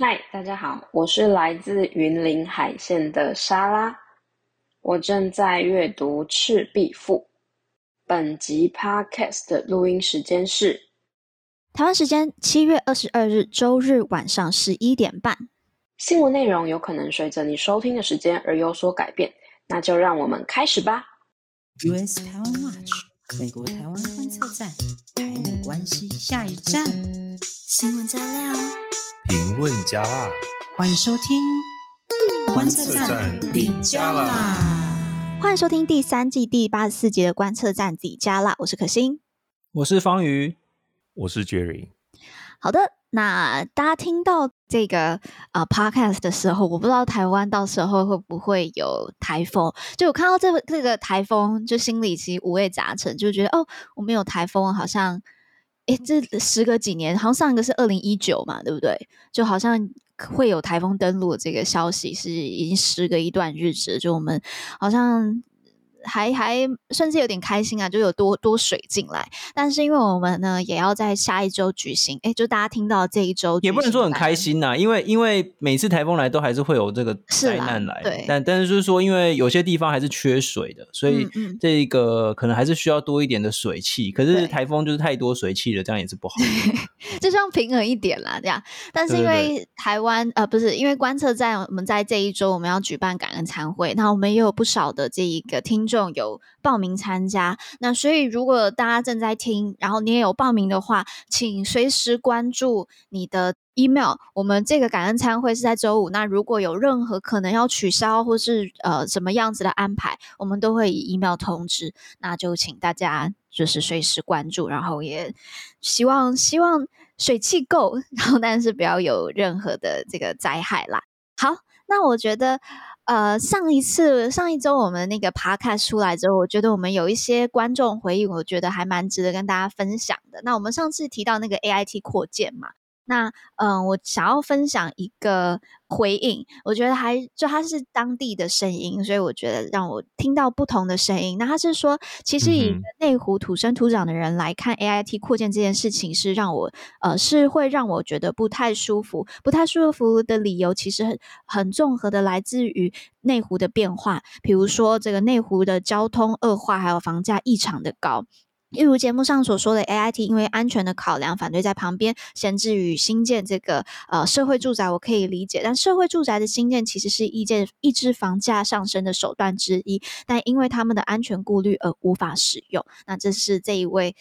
嗨，大家好，我是来自云林海线的莎拉，我正在阅读《赤壁赋》。本集 Podcast 的录音时间是台湾时间7月22日周日晚上11点半。新闻内容有可能随着你收听的时间而有所改变，那就让我们开始吧。US Taiwan Watch美国台湾观测站，台美关系下一站，新闻加料，评论加辣，欢迎收听观测站底加辣。欢迎收听第三季第84集的观测站底加辣，我是可心，我是方瑜，我是 Jerry。 好的，那大家听到这个podcast 的时候，我不知道台湾到时候会不会有台风，就我看到这个台风就心里其实五味杂陈，就觉得哦，我们有台风好像这时隔几年，好像上一个是2019嘛，对不对？就好像会有台风登陆的这个消息是已经时隔一段日子，就我们好像还甚至有点开心啊，就有多水进来。但是因为我们呢也要在下一周举行，就大家听到这一周也不能说很开心啊，因为每次台风来都还是会有这个灾难来，对，但是就是说因为有些地方还是缺水的，所以这个可能还是需要多一点的水汽，可是台风就是太多水汽了，这样也是不好的就像平衡一点啦，这样。但是因为台湾不是因为观测站，我们在这一周我们要举办感恩餐会，那我们也有不少的这一个听众有报名参加，那所以如果大家正在听，然后你也有报名的话，请随时关注你的 email。 我们这个感恩餐会是在周五，那如果有任何可能要取消或是什么样子的安排，我们都会以 email 通知，那就请大家就是随时关注，然后也希望水气够，然后但是不要有任何的这个灾害啦。好，那我觉得上一周我们那个 podcast 出来之后，我觉得我们有一些观众回应，我觉得还蛮值得跟大家分享的。那我们上次提到那个 AIT 扩建嘛，那我想要分享一个回应，我觉得还就它是当地的声音，所以我觉得让我听到不同的声音。那它是说，其实以内湖土生土长的人来看 AIT 扩建这件事情，是让我是会让我觉得不太舒服。不太舒服的理由其实很综合的来自于内湖的变化，比如说这个内湖的交通恶化，还有房价异常的高。例如节目上所说的 AIT 因为安全的考量反对在旁边闲置于新建这个社会住宅，我可以理解，但社会住宅的新建其实是抑制房价上升的手段之一，但因为他们的安全顾虑而无法使用。那这是这一位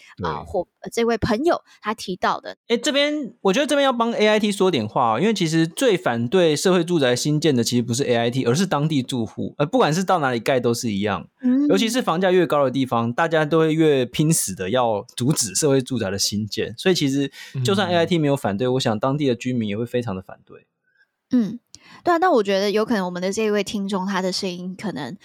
这位朋友他提到的。这边我觉得这边要帮 AIT 说点话因为其实最反对社会住宅新建的其实不是 AIT， 而是当地住户，不管是到哪里盖都是一样，尤其是房价越高的地方，大家都会越拼死的要阻止社会住宅的新建，所以其实就算 AIT 没有反对，我想当地的居民也会非常的反对。对啊，但我觉得有可能我们的这一位听众他的声音可能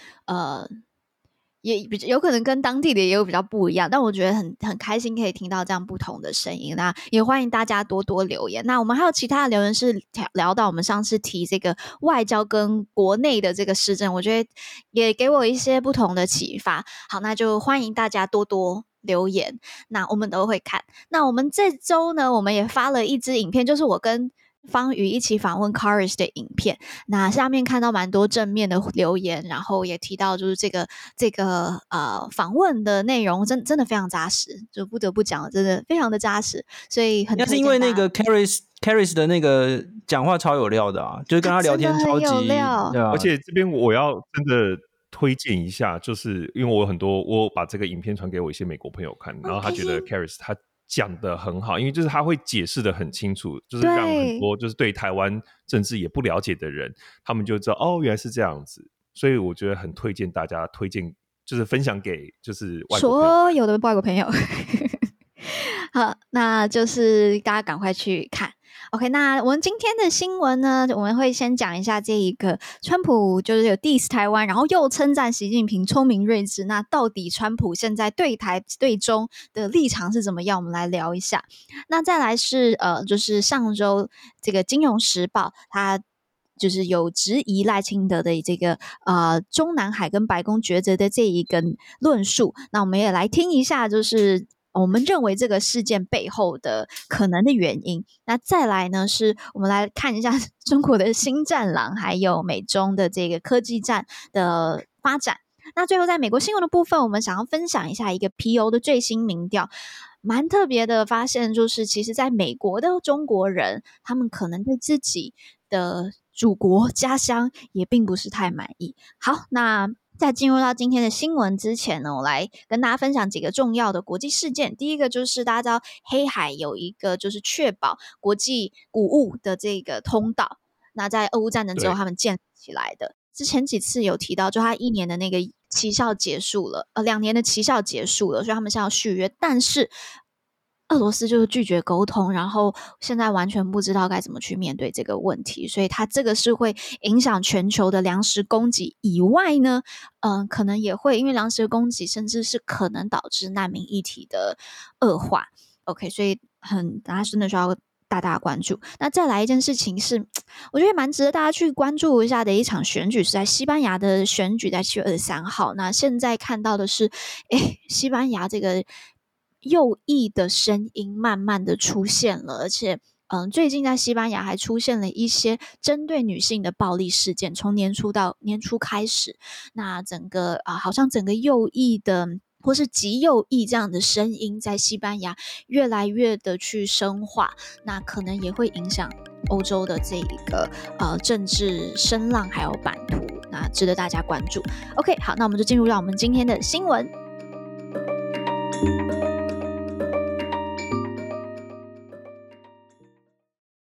也有可能跟当地的也有比较不一样，但我觉得很开心可以听到这样不同的声音，那也欢迎大家多多留言。那我们还有其他的留言是聊到我们上次提这个外交跟国内的这个施政，我觉得也给我一些不同的启发。好，那就欢迎大家多多留言，那我们都会看。那我们这周呢，我们也发了一支影片，就是我跟方宇一起访问 CARIS 的影片，那下面看到蛮多正面的留言，然后也提到就是这个访问的内容真的非常扎实，就不得不讲真的非常的扎实，所以很推荐大家。那是因为那个 CARIS 的那个讲话超有料的啊，就是跟他聊天超级有料，对啊。而且这边我要真的推荐一下，就是因为我很多我把这个影片传给我一些美国朋友看，然后他觉得 CARIS 他讲得很好，因为就是他会解释得很清楚，就是让很多就是对台湾政治也不了解的人，他们就知道哦原来是这样子，所以我觉得很推荐大家，推荐就是分享给就是外国朋友，所有的外国朋友好，那就是大家赶快去看。OK， 那我们今天的新闻呢，我们会先讲一下这一个川普就是有 diss 台湾，然后又称赞习近平聪明睿智，那到底川普现在对台对中的立场是怎么样，我们来聊一下。那再来是就是上周这个金融时报它就是有质疑赖清德的这个中南海跟白宫抉择的这一个论述，那我们也来听一下，就是我们认为这个事件背后的可能的原因。那再来呢，是我们来看一下中国的新战狼还有美中的这个科技战的发展。那最后在美国新闻的部分，我们想要分享一下一个 PO 的最新民调，蛮特别的发现，就是其实在美国的中国人，他们可能对自己的祖国家乡也并不是太满意。好，那在进入到今天的新闻之前呢，我来跟大家分享几个重要的国际事件。第一个就是大家知道黑海有一个就是确保国际谷物的这个通道，那在俄乌战争之后他们建起来的。之前几次有提到，就他一年的那个期效结束了，2年的期效结束了，所以他们现在要续约，但是俄罗斯就是拒绝沟通，然后现在完全不知道该怎么去面对这个问题，所以它这个是会影响全球的粮食供给以外呢，可能也会因为粮食供给甚至是可能导致难民议题的恶化。 OK， 所以大家真的需要大大关注。那再来一件事情是我觉得蛮值得大家去关注一下的一场选举，是在西班牙的选举，在7月23号。那现在看到的是西班牙这个右翼的声音慢慢的出现了，而且最近在西班牙还出现了一些针对女性的暴力事件，从年初开始，那整个好像整个右翼的或是极右翼这样的声音在西班牙越来越的去深化，那可能也会影响欧洲的这一个政治声浪还有版图，那值得大家关注。 OK， 好，那我们就进入到我们今天的新闻。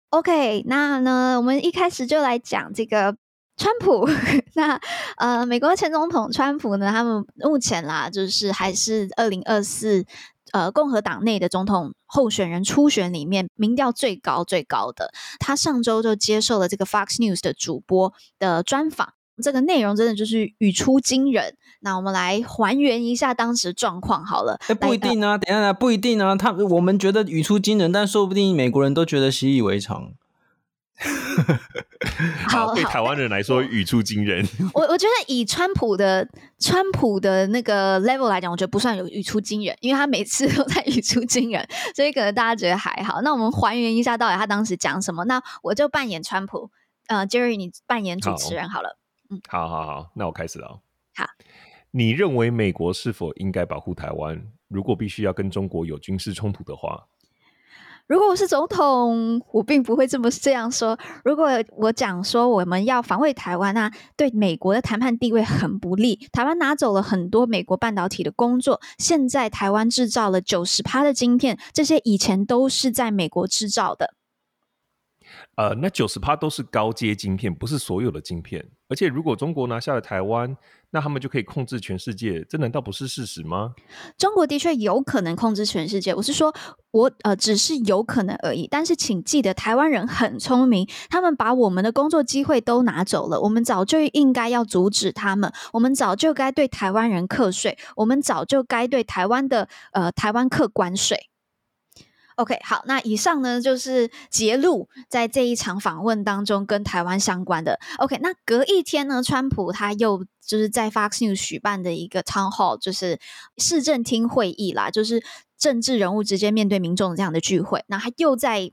OK， 那呢我们一开始就来讲这个川普。那美国前总统川普呢，他们目前啦就是还是2024共和党内的总统候选人初选里面民调最高的。他上周就接受了这个 Fox News 的主播的专访，这个内容真的就是语出惊人。那我们来还原一下当时状况好了。不一定啊，等一下，不一定啊，我们觉得语出惊人，但说不定美国人都觉得习以为常。好，对台湾人来说语出惊人。我觉得以川普的那个 level 来讲，我觉得不算有语出惊人，因为他每次都在语出惊人，所以可能大家觉得还好。那我们还原一下到底他当时讲什么。那我就扮演川普，Jerry 你扮演主持人好了。好，那我开始了。好，你认为美国是否应该保护台湾？如果必须要跟中国有军事冲突的话，如果我是总统，我并不会这样说。如果我讲说我们要防卫台湾，那对美国的谈判地位很不利。台湾拿走了很多美国半导体的工作，现在台湾制造了 90% 的晶片，这些以前都是在美国制造的。那 90% 都是高阶晶片，不是所有的晶片。而且如果中国拿下了台湾，那他们就可以控制全世界，这难道不是事实吗？中国的确有可能控制全世界，我是说我只是有可能而已。但是请记得，台湾人很聪明，他们把我们的工作机会都拿走了，我们早就应该要阻止他们，我们早就该对台湾人课税，我们早就该对台湾的台湾课关税。OK， 好，那以上呢就是节录在这一场访问当中跟台湾相关的。 OK， 那隔一天呢，川普他又就是在 Fox News 举办的一个 Town Hall， 就是市政厅会议啦，就是政治人物直接面对民众这样的聚会。那他又在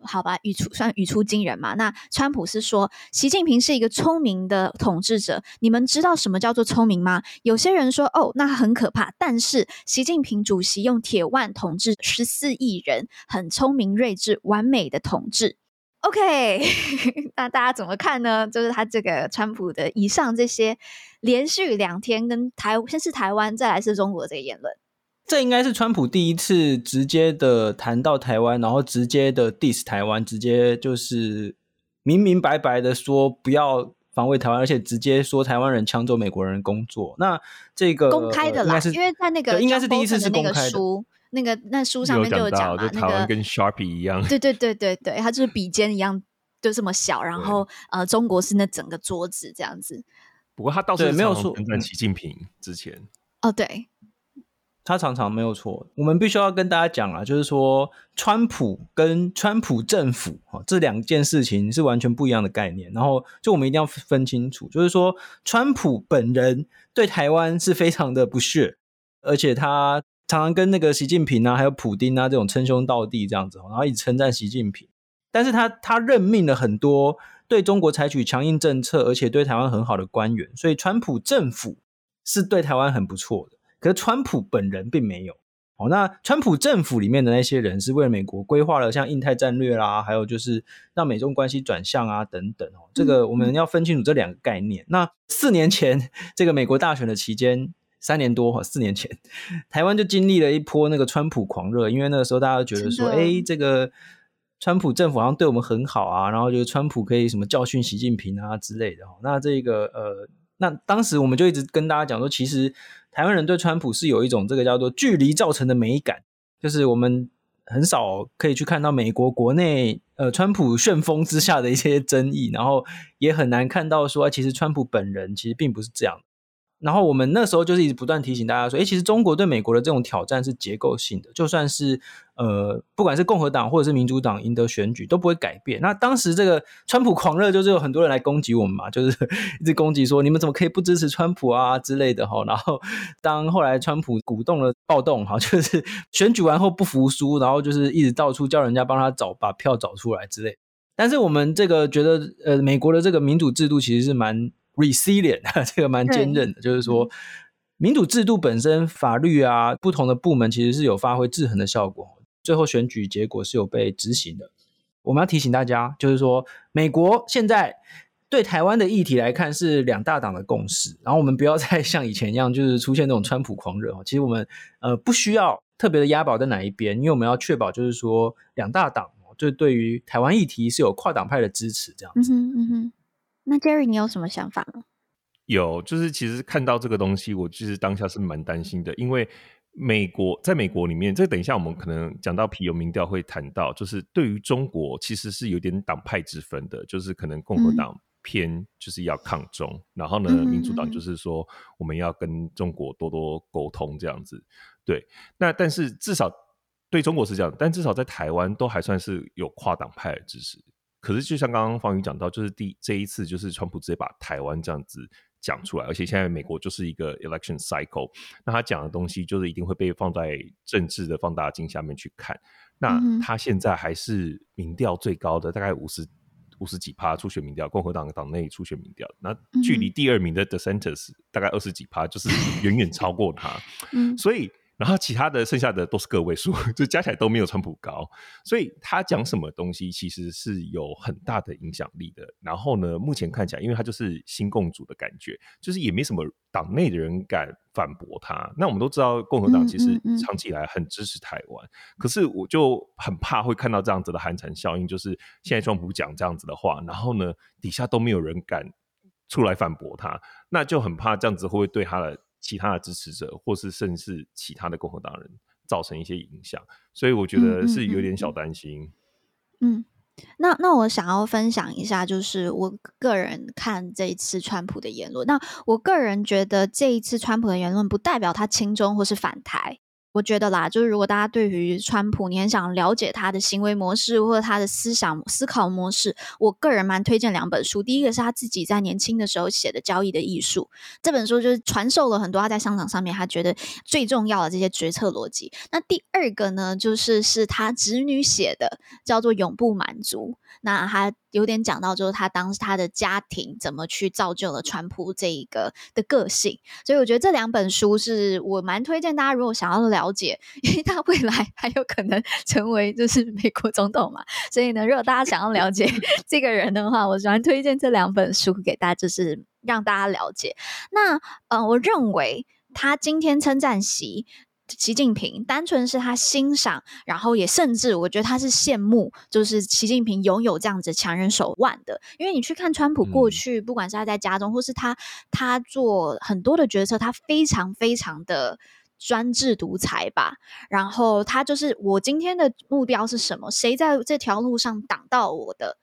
好吧，语出惊人嘛。那川普是说，习近平是一个聪明的统治者，你们知道什么叫做聪明吗？有些人说哦，那很可怕，但是习近平主席用铁腕统治14亿人，很聪明睿智，完美的统治。 OK， 那大家怎么看呢？就是他这个川普的以上这些连续2天跟先是台湾再来是中国的这个言论，这应该是川普第一次直接的谈到台湾，然后直接的 diss 台湾，直接就是明明白白的说不要防卫台湾，而且直接说台湾人抢走美国人工作。那这个公开的啦，因为在那个应该是第一次是公开的。那书上面就有讲嘛，就台湾跟 Sharpie 一样，对，它就是笔尖一样，就这么小。然后中国是那整个桌子这样子。不过他倒是没有说在习近平之前。哦，对。他常常没有错，我们必须要跟大家讲啦，就是说川普跟川普政府这两件事情是完全不一样的概念，然后就我们一定要分清楚，就是说川普本人对台湾是非常的不屑，而且他常常跟那个习近平啊还有普丁啊这种称兄道弟这样子，然后一直称赞习近平。但是他任命了很多对中国采取强硬政策而且对台湾很好的官员，所以川普政府是对台湾很不错的，可是川普本人并没有。好，那川普政府里面的那些人是为了美国规划了像印太战略啦，还有就是让美中关系转向啊等等，这个我们要分清楚这两个概念。那4年前这个美国大选的期间，3年多4年前台湾就经历了一波那个川普狂热，因为那个时候大家觉得说这个川普政府好像对我们很好啊，然后就是川普可以什么教训习近平啊之类的。那这个那当时我们就一直跟大家讲说，其实台湾人对川普是有一种这个叫做距离造成的美感，就是我们很少可以去看到美国国内川普旋风之下的一些争议，然后也很难看到说其实川普本人其实并不是这样。然后我们那时候就是一直不断提醒大家说，其实中国对美国的这种挑战是结构性的，就算是不管是共和党或者是民主党赢得选举都不会改变。那当时这个川普狂热就是有很多人来攻击我们嘛，就是一直攻击说你们怎么可以不支持川普啊之类的然后当后来川普鼓动了暴动，就是选举完后不服输，然后就是一直到处叫人家帮他把票找出来之类。但是我们这个觉得美国的这个民主制度其实是蛮resilient 这个蛮坚韧的，就是说民主制度本身法律啊不同的部门其实是有发挥制衡的效果，最后选举结果是有被执行的。我们要提醒大家就是说，美国现在对台湾的议题来看是2大党的共识，然后我们不要再像以前一样就是出现那种川普狂热，其实我们不需要特别的押宝在哪一边，因为我们要确保就是说2大党就对于台湾议题是有跨党派的支持这样子。那 Jerry 你有什么想法吗？有，就是其实看到这个东西我其实当下是蛮担心的，因为在美国里面，这等一下我们可能讲到皮尤民调会谈到，就是对于中国其实是有点党派之分的，就是可能共和党偏就是要抗中，然后呢民主党就是说我们要跟中国多多沟通这样子。对，那但是至少对中国是这样，但至少在台湾都还算是有跨党派的支持。可是就像刚刚方宇讲到，就是这一次就是川普直接把台湾这样子讲出来，而且现在美国就是一个 election cycle， 那他讲的东西就是一定会被放在政治的放大镜下面去看。那他现在还是民调最高的，大概50几%初选民调，共和党党内初选民调，那距离第2名的 Census 大概20几%，就是远远超过他。所以然后其他的剩下的都是个位数，就加起来都没有川普高，所以他讲什么东西其实是有很大的影响力的。然后呢，目前看起来因为他就是新共主的感觉，就是也没什么党内的人敢反驳他。那我们都知道共和党其实长期以来很支持台湾，可是我就很怕会看到这样子的寒蝉效应，就是现在川普讲这样子的话，然后呢底下都没有人敢出来反驳他，那就很怕这样子会不会对他的其他的支持者或是甚至其他的共和党人造成一些影响，所以我觉得是有点小担心。那我想要分享一下，就是我个人看这一次川普的言论。那我个人觉得这一次川普的言论不代表他亲中或是反台，我觉得啦，就是如果大家对于川普你很想了解他的行为模式或者他的思考模式，我个人蛮推荐2本书。第一个是他自己在年轻的时候写的《交易的艺术》，这本书就是传授了很多他在商场上面他觉得最重要的这些决策逻辑。那第二个呢，是他侄女写的，叫做《永不满足》。那他有点讲到就是他当时他的家庭怎么去造就了川普这一个的个性，所以我觉得这2本书是我蛮推荐大家如果想要了解，因为他未来还有可能成为就是美国总统嘛，所以呢如果大家想要了解这个人的话，我喜欢推荐这2本书给大家，就是让大家了解。那我认为他今天称赞习近平单纯是他欣赏，然后也甚至我觉得他是羡慕，就是习近平拥有这样子强人手腕的。因为你去看川普过去，不管是他在家中或是他做很多的决策，他非常非常的专制独裁吧，然后他就是我今天的目标是什么，谁在这条路上挡到我的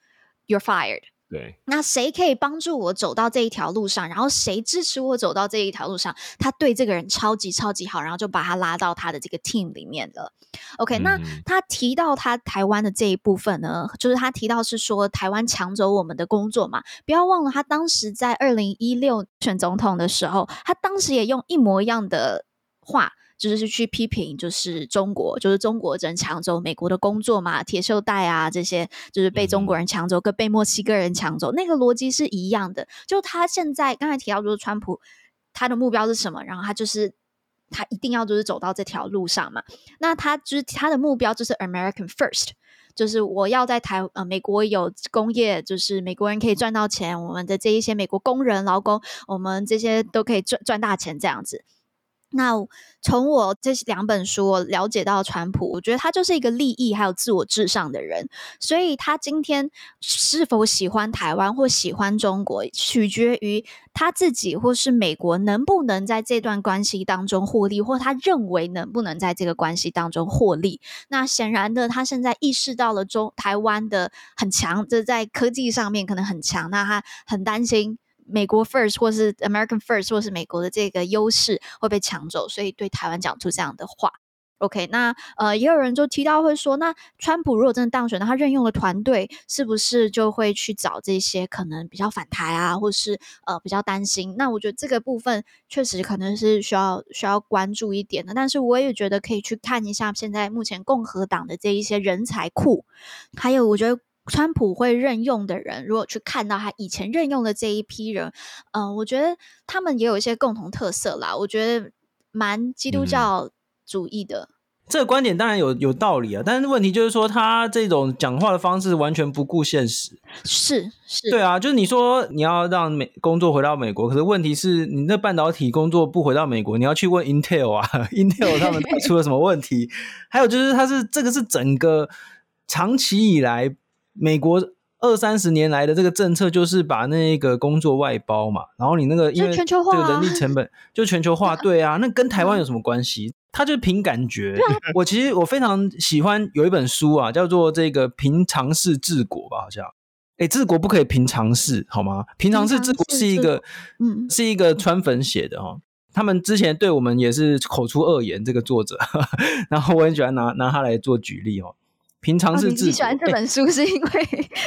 You're fired，对，那谁可以帮助我走到这一条路上，然后谁支持我走到这一条路上，他对这个人超级超级好，然后就把他拉到他的这个 team 里面了。 OK， 那他提到他台湾的这一部分呢，就是他提到是说台湾抢走我们的工作嘛，不要忘了他当时在2016选总统的时候，他当时也用一模一样的话就是去批评就是中国人抢走美国的工作嘛，铁锈带啊这些就是被中国人抢走跟被墨西哥人抢走，那个逻辑是一样的。就他现在刚才提到就是川普他的目标是什么，然后他一定要就是走到这条路上嘛，那他就是他的目标就是 American First， 就是我要在美国有工业，就是美国人可以赚到钱，我们的这一些美国工人劳工我们这些都可以赚大钱这样子。那从我这两本书我了解到川普，我觉得他就是一个利益还有自我至上的人，所以他今天是否喜欢台湾或喜欢中国取决于他自己或是美国能不能在这段关系当中获利，或他认为能不能在这个关系当中获利。那显然的他现在意识到了台湾的很强，这在科技上面可能很强，那他很担心美国 first 或是 American first 或是美国的这个优势会被抢走，所以对台湾讲出这样的话。 OK， 那也有人就提到会说，那川普如果真的当选，他任用的团队是不是就会去找这些可能比较反台啊或是比较担心，那我觉得这个部分确实可能是需要关注一点的。但是我也觉得可以去看一下现在目前共和党的这一些人才库，还有我觉得川普会任用的人，如果去看到他以前任用的这一批人，我觉得他们也有一些共同特色啦，我觉得蛮基督教主义的。这个观点当然有道理啊，但是问题就是说他这种讲话的方式完全不顾现实。是，对啊，就是你说你要让工作回到美国，可是问题是你那半导体工作不回到美国，你要去问 Intel 啊Intel 他们出了什么问题还有就是这个是整个长期以来美国20-30年来的这个政策，就是把那个工作外包嘛，然后你那个因为这个人力成本就全球化，对啊，那跟台湾有什么关系？它就是凭感觉。我其实非常喜欢有一本书啊，叫做这个凭常识治国吧，好像。欸，治国不可以凭常识，好吗？凭常识治国是一个川粉写的哈。他们之前对我们也是口出恶言，这个作者，然后我很喜欢拿他来做举例哦。凭常识治国，你喜欢这本书是因为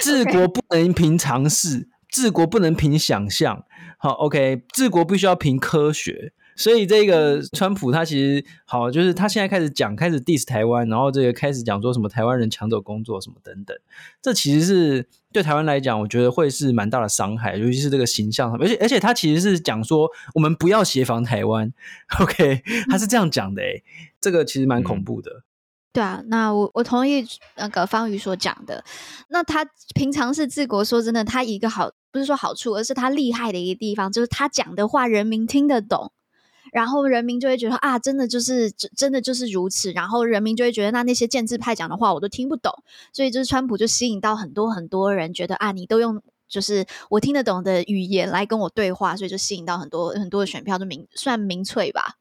治国不能凭常识，治国不能凭想象。好 ，OK， 治国必须要凭科学。所以这个川普他其实好，就是他现在开始 diss 台湾，然后这个开始讲说什么台湾人抢走工作什么等等，这其实是对台湾来讲，我觉得会是蛮大的伤害，尤其是这个形象上面。而且他其实是讲说我们不要协防台湾 ，OK， 他是这样讲的欸，这个其实蛮恐怖的。对啊，那我同意那个方瑜所讲的。那他平常是治国，说真的，他一个好不是说好处，而是他厉害的一个地方，就是他讲的话人民听得懂，然后人民就会觉得啊，真的就是如此，然后人民就会觉得那些建制派讲的话我都听不懂，所以就是川普就吸引到很多很多人觉得啊，你都用就是我听得懂的语言来跟我对话，所以就吸引到很多很多的选票，就算民粹吧，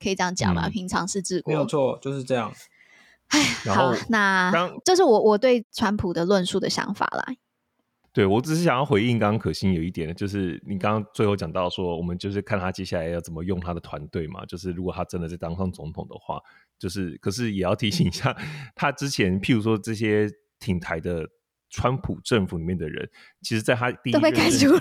可以这样讲吧，平常是治国，没有错，就是这样。哎，好，那这是我对川普的论述的想法啦。对，我只是想要回应刚刚可心有一点，就是你刚刚最后讲到说我们就是看他接下来要怎么用他的团队嘛，就是如果他真的在当上总统的话，就是可是也要提醒一下他之前譬如说这些挺台的川普政府里面的人，其实在他第一任的时候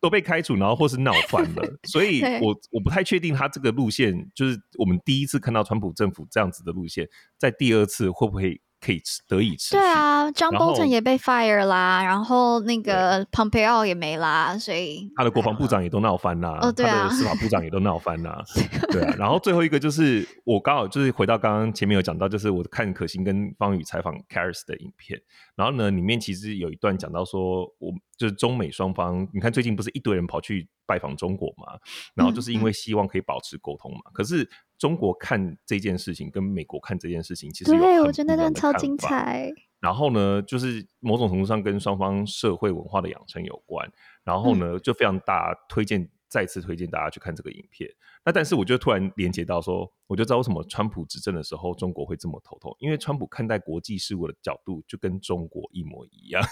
都被开除，然后或是闹翻了所以我不太确定他这个路线，就是我们第一次看到川普政府这样子的路线，在第二次会不会可以得以持续。对啊，John Bolton 也被 fire 啦，然后那个 Pompeo 也没啦，所以他的国防部长也都闹翻啦，对啊，他的司法部长也都闹翻啦对啊，然后最后一个就是我刚好就是回到刚刚前面有讲到，就是我看可心跟方宇采访 CARIS 的影片，然后呢里面其实有一段讲到说我就是中美双方，你看最近不是一堆人跑去拜访中国嘛，然后就是因为希望可以保持沟通嘛，可是中国看这件事情跟美国看这件事情其实有很不一样的看法。对，我觉得那段超精彩。然后呢就是某种程度上跟双方社会文化的养成有关，然后呢就非常大推荐，再次推荐大家去看这个影片。那但是我就突然连接到说，我就知道为什么川普执政的时候中国会这么头痛，因为川普看待国际事务的角度就跟中国一模一样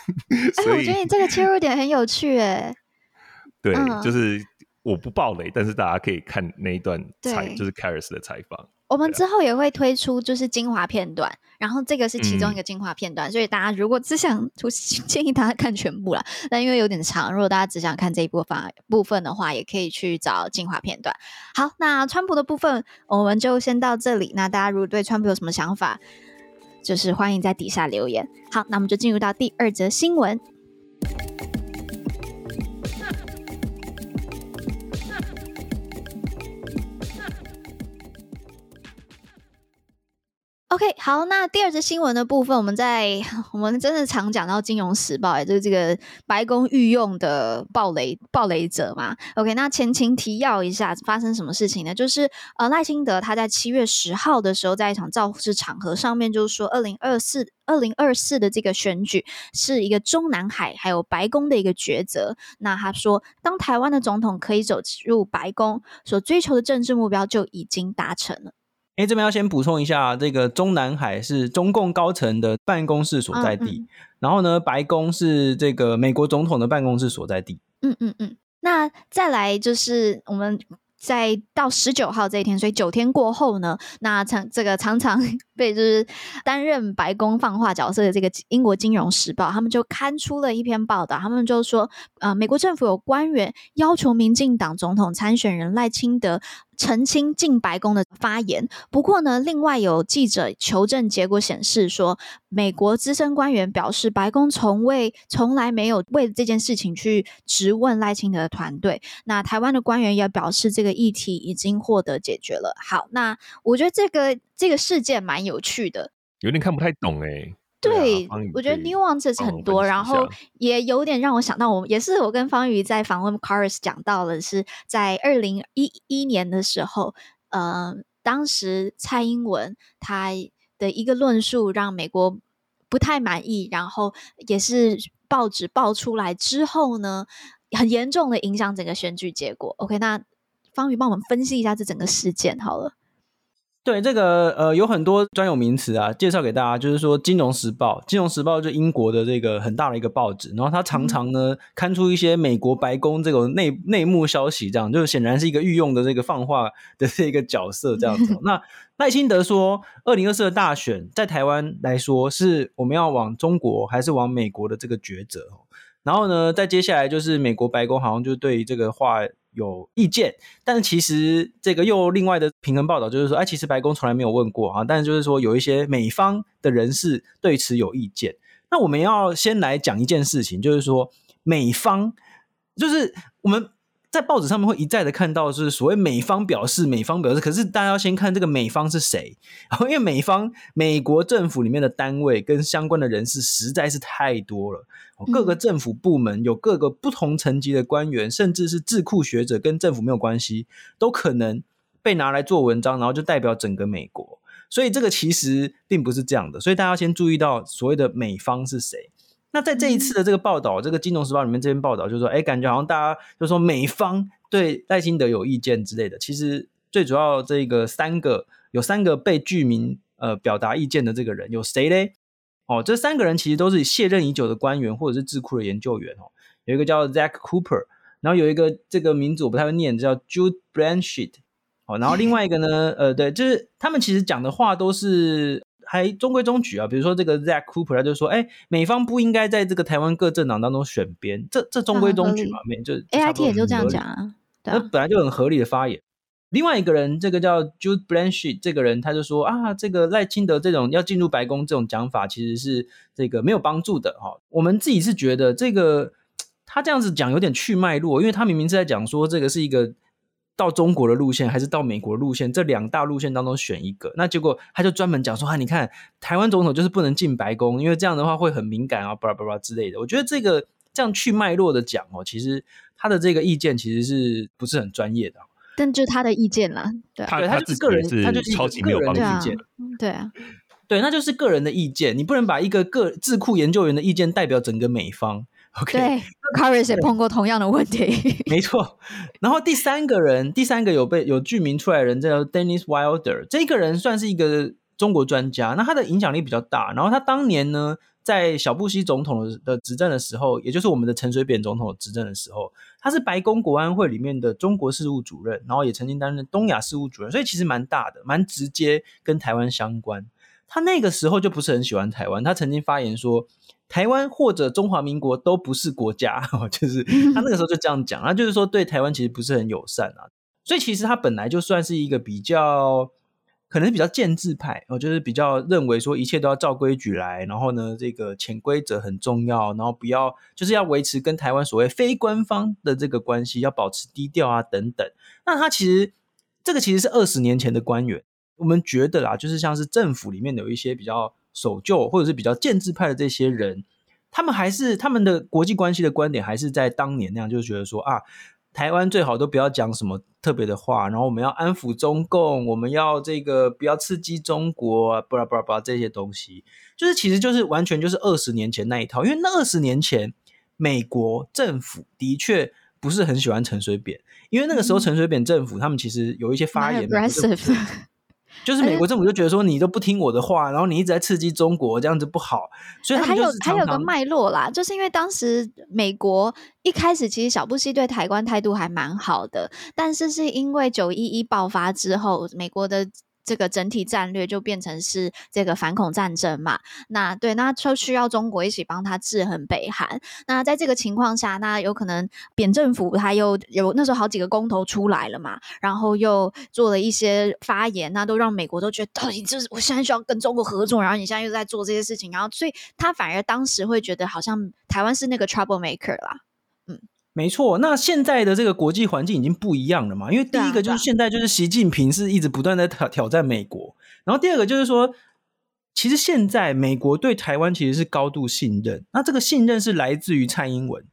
所以我觉得你这个切入点很有趣欸。对，就是我不爆雷，但是大家可以看那一段就是 Caris 的采访。我们之后也会推出就是精华片段，然后这个是其中一个精华片段，所以大家如果只想建议大家看全部啦，但因为有点长，如果大家只想看这一部分的话，也可以去找精华片段。好，那川普的部分我们就先到这里，那大家如果对川普有什么想法，就是欢迎在底下留言。好，那我们就进入到第二则新闻。OK， 好，那第二则新闻的部分，我们真的常讲到金融时报，也就是这个白宫御用的暴雷者嘛。OK， 那前情提要一下发生什么事情呢，就是赖清德他在7月10号的时候在一场造势场合上面就是说2024的这个选举是一个中南海还有白宫的一个抉择，那他说当台湾的总统可以走入白宫，所追求的政治目标就已经达成了。哎，这边要先补充一下，这个中南海是中共高层的办公室所在地，然后呢，白宫是这个美国总统的办公室所在地。那再来就是我们在到19号这一天，所以9天过后呢，那这个常常被就是担任白宫放话角色的这个英国金融时报，他们就刊出了一篇报道，他们就说美国政府有官员要求民进党总统参选人赖清德澄清进白宫的发言，不过呢，另外有记者求证结果显示说，美国资深官员表示白宫从来没有为这件事情去质问赖清德的团队，那台湾的官员也表示这个议题已经获得解决了。好，那我觉得这个事件蛮有趣的，有点看不太懂欸。对，我觉得 nuances 很多，然后也有点让我想到，我跟方瑜在访问 CARIS 讲到的是在2011年的时候，当时蔡英文他的一个论述让美国不太满意，然后也是报纸爆出来之后呢，很严重的影响整个选举结果。 OK， 那方瑜帮我们分析一下这整个事件好了。对，这个有很多专有名词啊，介绍给大家，就是说金融时报就英国的这个很大的一个报纸，然后它常常呢刊出一些美国白宫这种内幕消息，这样就显然是一个御用的这个放话的这个角色这样子。那赖清德说2024的大选在台湾来说是我们要往中国还是往美国的这个抉择，然后呢再接下来就是美国白宫好像就对于这个话有意见，但其实这个又另外的平衡报道就是说，哎，其实白宫从来没有问过啊，但是就是说有一些美方的人士对此有意见。那我们要先来讲一件事情，就是说美方，就是我们在报纸上面会一再的看到是所谓美方表示，可是大家要先看这个美方是谁，然后因为美国政府里面的单位跟相关的人士实在是太多了，各个政府部门有各个不同层级的官员，甚至是智库学者跟政府没有关系都可能被拿来做文章，然后就代表整个美国，所以这个其实并不是这样的，所以大家要先注意到所谓的美方是谁。那在这一次的这个报道，这个金融时报里面这篇报道就是说，哎，感觉好像大家就说美方对赖清德有意见之类的，其实最主要这个有三个被具名表达意见的这个人有谁嘞？哦，这三个人其实都是卸任已久的官员或者是智库的研究员哦。有一个叫 Zack Cooper， 然后有一个这个名字我不太会念，叫 Jude Blanchett， 哦，然后另外一个呢，对，就是他们其实讲的话都是还中规中矩啊，比如说这个 Zack Cooper 他就说，哎，美方不应该在这个台湾各政党当中选边，这中规中矩嘛，就 AIT 也就这样讲啊，那本来就很合理的发言。另外一个人，这个叫 Jude Blanchett， 这个人他就说啊，这个赖清德这种要进入白宫这种讲法其实是这个没有帮助的哈。我们自己是觉得这个他这样子讲有点去脉络，因为他明明是在讲说这个是一个到中国的路线还是到美国的路线，这两大路线当中选一个，那结果他就专门讲说啊，你看台湾总统就是不能进白宫，因为这样的话会很敏感啊，巴拉巴拉之类的。我觉得这样去脉络的讲哦，其实他的这个意见其实是不是很专业的，但就是他的意见啦，对，他就是个人，他就是超级没有帮助的意见，对啊，对，那就是个人的意见，你不能把一个智库研究员的意见代表整个美方。Okay, 对 ，Caris 也碰过同样的问题，没错。然后第三个有具名出来的人叫 Dennis Wilder， 这个人算是一个中国专家，那他的影响力比较大。然后他当年呢在小布希总统的执政的时候，也就是我们的陈水扁总统执政的时候，他是白宫国安会里面的中国事务主任，然后也曾经担任东亚事务主任，所以其实蛮大的，蛮直接跟台湾相关。他那个时候就不是很喜欢台湾，他曾经发言说台湾或者中华民国都不是国家，就是他那个时候就这样讲，他就是说对台湾其实不是很友善啊。所以其实他本来就算是一个比较可能是比较建制派，就是比较认为说一切都要照规矩来，然后呢这个潜规则很重要，然后不要就是要维持跟台湾所谓非官方的这个关系，要保持低调啊等等。那他其实这个其实是20年前的官员，我们觉得啦，就是像是政府里面有一些比较守旧或者是比较建制派的这些人，他们的国际关系的观点还是在当年那样，就是觉得说啊台湾最好都不要讲什么特别的话，然后我们要安抚中共，我们要这个不要刺激中国，巴拉巴拉巴拉这些东西，就是其实就是完全就是20年前那一套。因为那20年前美国政府的确不是很喜欢陈水扁，因为那个时候陈水扁政府他们其实有一些发言就是美国政府就觉得说你都不听我的话，然后你一直在刺激中国，这样子不好，所以他们就是常常还有个脉络啦，就是因为当时美国一开始其实小布希对台湾态度还蛮好的，但是是因为911爆发之后，美国的这个整体战略就变成是这个反恐战争嘛，那对，那就需要中国一起帮他制衡北韩。那在这个情况下，那有可能扁政府他又有那时候好几个公投出来了嘛，然后又做了一些发言，那都让美国都觉得到底就是我现在需要跟中国合作，然后你现在又在做这些事情，然后所以他反而当时会觉得好像台湾是那个 trouble maker 啦。没错，那现在的这个国际环境已经不一样了嘛，因为第一个就是现在就是习近平是一直不断在挑战美国，然后第二个就是说其实现在美国对台湾其实是高度信任，那这个信任是来自于蔡英文，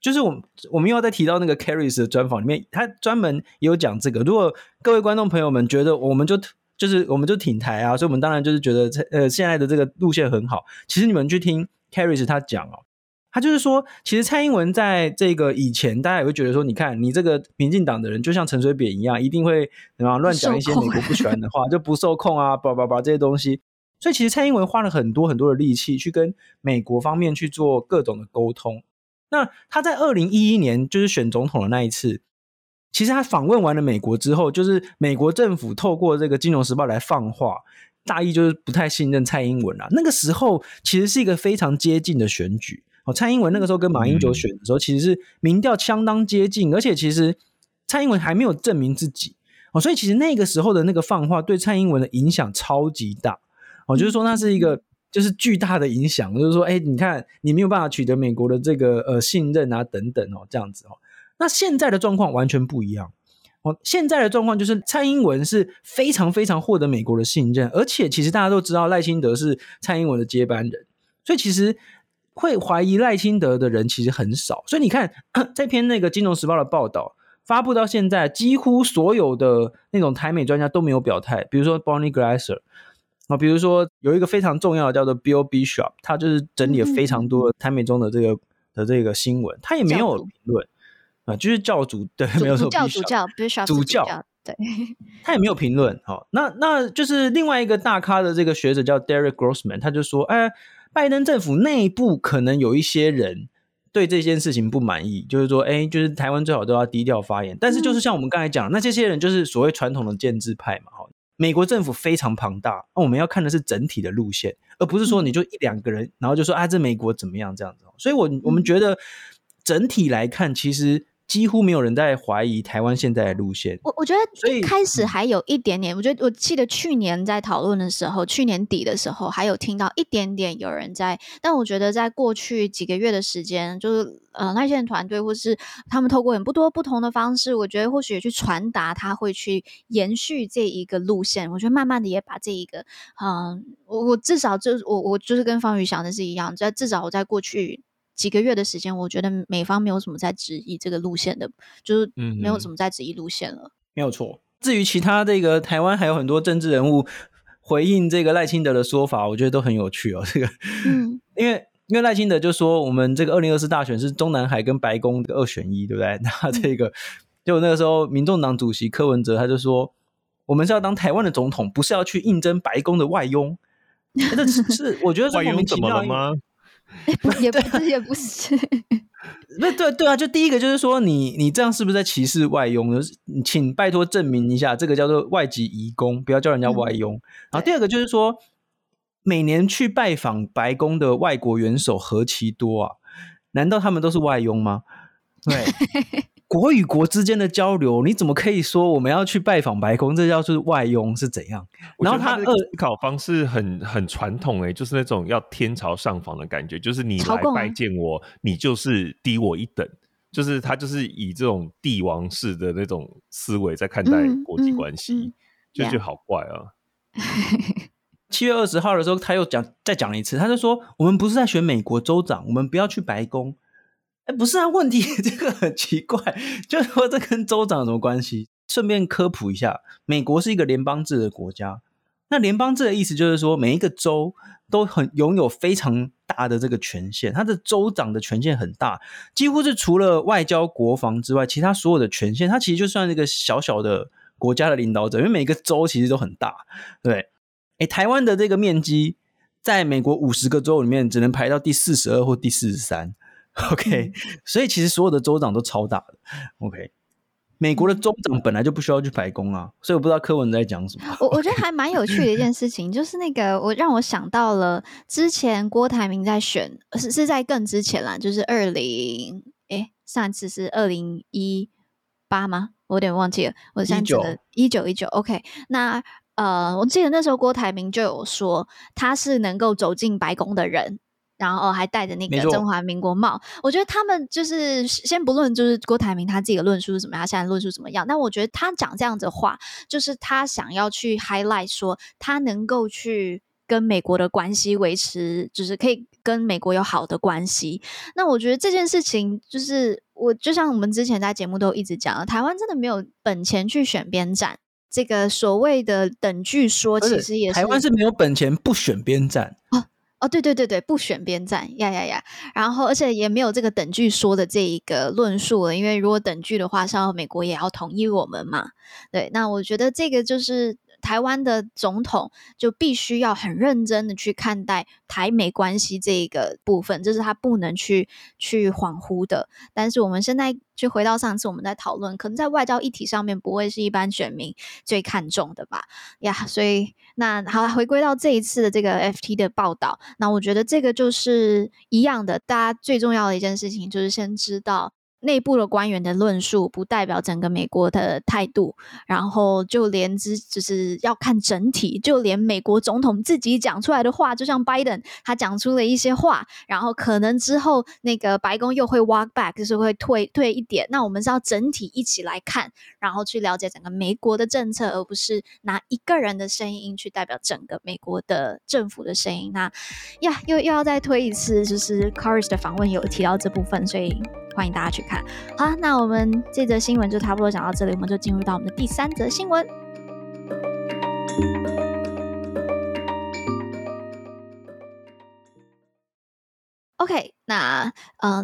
就是我们又要再提到那个 CARIS 的专访里面，他专门也有讲这个，如果各位观众朋友们觉得我们就挺台啊，所以我们当然就是觉得现在的这个路线很好，其实你们去听 CARIS 他讲哦，他就是说其实蔡英文在这个以前大家也会觉得说你看你这个民进党的人就像陈水扁一样一定会乱讲一些美国不喜欢的话就不受控啊叭叭叭这些东西，所以其实蔡英文花了很多很多的力气去跟美国方面去做各种的沟通。那他在2011年就是选总统的那一次，其实他访问完了美国之后，就是美国政府透过这个金融时报来放话，大意就是不太信任蔡英文啦。那个时候其实是一个非常接近的选举，蔡英文那个时候跟马英九选的时候其实是民调相当接近，而且其实蔡英文还没有证明自己，所以其实那个时候的那个放话对蔡英文的影响超级大，就是说那是一个就是巨大的影响，就是说你看你没有办法取得美国的这个信任啊等等这样子。那现在的状况完全不一样，现在的状况就是蔡英文是非常非常获得美国的信任，而且其实大家都知道赖清德是蔡英文的接班人，所以其实会怀疑赖清德的人其实很少，所以你看这篇那个金融时报的报道发布到现在，几乎所有的那种台美专家都没有表态，比如说 Bonnie Glaser， 比如说有一个非常重要的叫做 Bill Bishop， 他就是整理了非常多的台美中的这个新闻，他也没有评论啊，就是教主，对，没有说主教，对，他也没有评论。那就是另外一个大咖的这个学者叫 Derek Grossman， 他就说拜登政府内部可能有一些人对这件事情不满意，就是说就是台湾最好都要低调发言，但是就是像我们刚才讲，那这些人就是所谓传统的建制派嘛。美国政府非常庞大，我们要看的是整体的路线，而不是说你就一两个人然后就说这美国怎么样这样子。所以我们觉得整体来看其实几乎没有人在怀疑台湾现在的路线。我觉得一开始还有一点点，我觉得我记得去年在讨论的时候，去年底的时候还有听到一点点有人在，但我觉得在过去几个月的时间，就是赖清德团队或是他们透过很多不同的方式，我觉得或许也去传达他会去延续这一个路线，我觉得慢慢的也把这一个我至少我就是跟方宇想的是一样，至少我在过去几个月的时间，我觉得美方没有什么在质疑这个路线的，就是没有什么在质疑路线了，没有错。至于其他这个台湾还有很多政治人物回应这个赖清德的说法，我觉得都很有趣这个因为赖清德就说我们这个2024大选是中南海跟白宫的2选1，对不对？那这个就那个时候民众党主席柯文哲他就说我们是要当台湾的总统，不是要去应征白宫的外佣。这是我觉得是外佣怎么了吗？也不是对啊，就第一个就是说你这样是不是在歧视外佣呢？请拜托证明一下，这个叫做外籍移工，不要叫人家外佣。然后第二个就是说，每年去拜访白宫的外国元首何其多啊，难道他们都是外佣吗？对，国与国之间的交流，你怎么可以说我们要去拜访白宫，这叫做外佣是怎样？然后他的思考方式很传统欸，就是那种要天朝上访的感觉，就是你来拜见我，你就是低我一等，就是他就是以这种帝王式的那种思维在看待国际关系，就觉得好怪啊。7月20号的时候他又再讲了一次，他就说我们不是在选美国州长，我们不要去白宫。不是啊，问题这个很奇怪，就是说这跟州长有什么关系？顺便科普一下，美国是一个联邦制的国家，那联邦制的意思就是说每一个州都很拥有非常大的这个权限，它的州长的权限很大，几乎是除了外交国防之外，其他所有的权限它其实就算一个小小的国家的领导者，因为每个州其实都很大。对，台湾的这个面积在美国50个州里面只能排到第42或第43，OK， 所以其实所有的州长都超大的。OK， 美国的州长本来就不需要去白宫啊，所以我不知道柯文在讲什么。我觉得还蛮有趣的一件事情，就是那个让我想到了之前郭台铭在选，是在更之前啦，就是上一次是2018吗？我有点忘记了，我上次的19 OK， 那。我记得那时候郭台铭就有说他是能够走进白宫的人，然后还戴着那个中华民国帽。我觉得他们就是先不论就是郭台铭他自己的论述是怎么样，他现在论述怎么样，但我觉得他讲这样子的话，就是他想要去 highlight 说他能够去跟美国的关系维持，就是可以跟美国有好的关系。那我觉得这件事情就是我就像我们之前在节目都一直讲了，台湾真的没有本钱去选边站，这个所谓的等距说其实也是台湾是没有本钱不选边站哦，对，不选边站呀，然后而且也没有这个等距说的这一个论述了，因为如果等距的话像美国也要同意我们嘛。对，那我觉得这个就是台湾的总统就必须要很认真的去看待台美关系这一个部分，这是他不能去恍惚的。但是我们现在就回到上次我们在讨论，可能在外交议题上面不会是一般选民最看重的吧所以那好，回归到这一次的这个 FT 的报道，那我觉得这个就是一样的，大家最重要的一件事情就是先知道内部的官员的论述不代表整个美国的态度，然后就连就是要看整体，就连美国总统自己讲出来的话，就像拜登他讲出了一些话，然后可能之后那个白宫又会 walk back， 就是会退一点，那我们是要整体一起来看，然后去了解整个美国的政策，而不是拿一个人的声音去代表整个美国的政府的声音。那又要再推一次，就是 CARIS 的访问有提到这部分，所以欢迎大家去看。好啦，那我们这则新闻就差不多讲到这里，我们就进入到我们的第三则新闻。OK， 那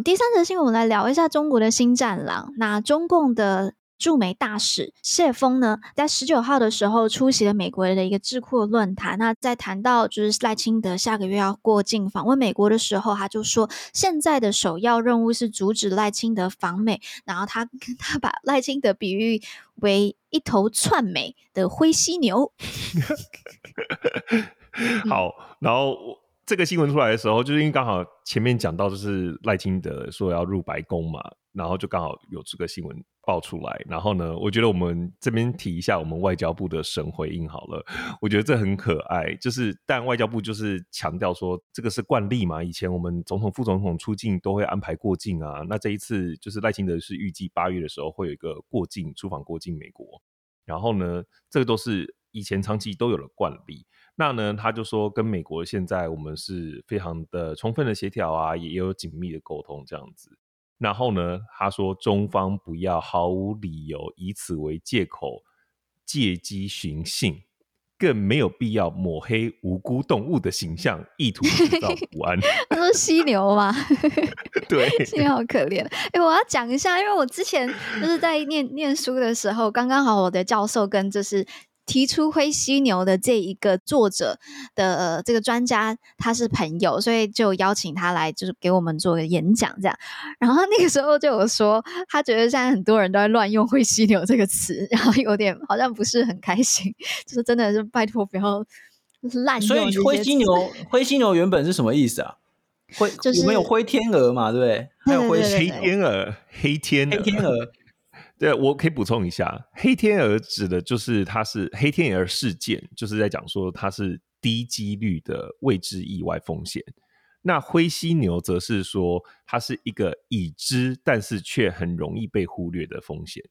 第三则新闻我们来聊一下中国的新战狼。那中共的驻美大使谢峰呢，在19号的时候出席了美国的一个智库论坛。那在谈到就是赖清德下个月要过境访问美国的时候，他就说现在的首要任务是阻止赖清德访美，然后他把赖清德比喻为一头窜美的灰犀牛。好，然后这个新闻出来的时候，就是因为刚好前面讲到就是赖清德说要入白宫嘛，然后就刚好有这个新闻爆出来。然后呢，我觉得我们这边提一下我们外交部的神回应好了，我觉得这很可爱。就是但外交部就是强调说这个是惯例嘛，以前我们总统副总统出境都会安排过境啊，那这一次就是赖清德是预计8月的时候会有一个过境出访过境美国，然后呢这个都是以前长期都有了惯例。那呢他就说跟美国现在我们是非常的充分的协调啊，也有紧密的沟通这样子。然后呢他说中方不要毫无理由以此为借口借机寻衅，更没有必要抹黑无辜动物的形象，意图制造不安。他说犀牛嘛，对，犀牛好可怜。我要讲一下，因为我之前就是在念书的时候，刚刚好我的教授跟就是提出灰犀牛的这一个作者的、这个专家他是朋友，所以就邀请他来就是给我们做个演讲这样。然后那个时候就有说他觉得现在很多人都在乱用灰犀牛这个词，然后有点好像不是很开心，就是真的是拜托不要滥用。所以灰犀牛原本是什么意思啊？就是、我们有灰天鹅嘛，对不对？还有黑天鹅。对，我可以补充一下，黑天鹅指的就是它是黑天鹅事件，就是在讲说它是低几率的未知意外风险。那灰犀牛则是说它是一个已知但是却很容易被忽略的风险。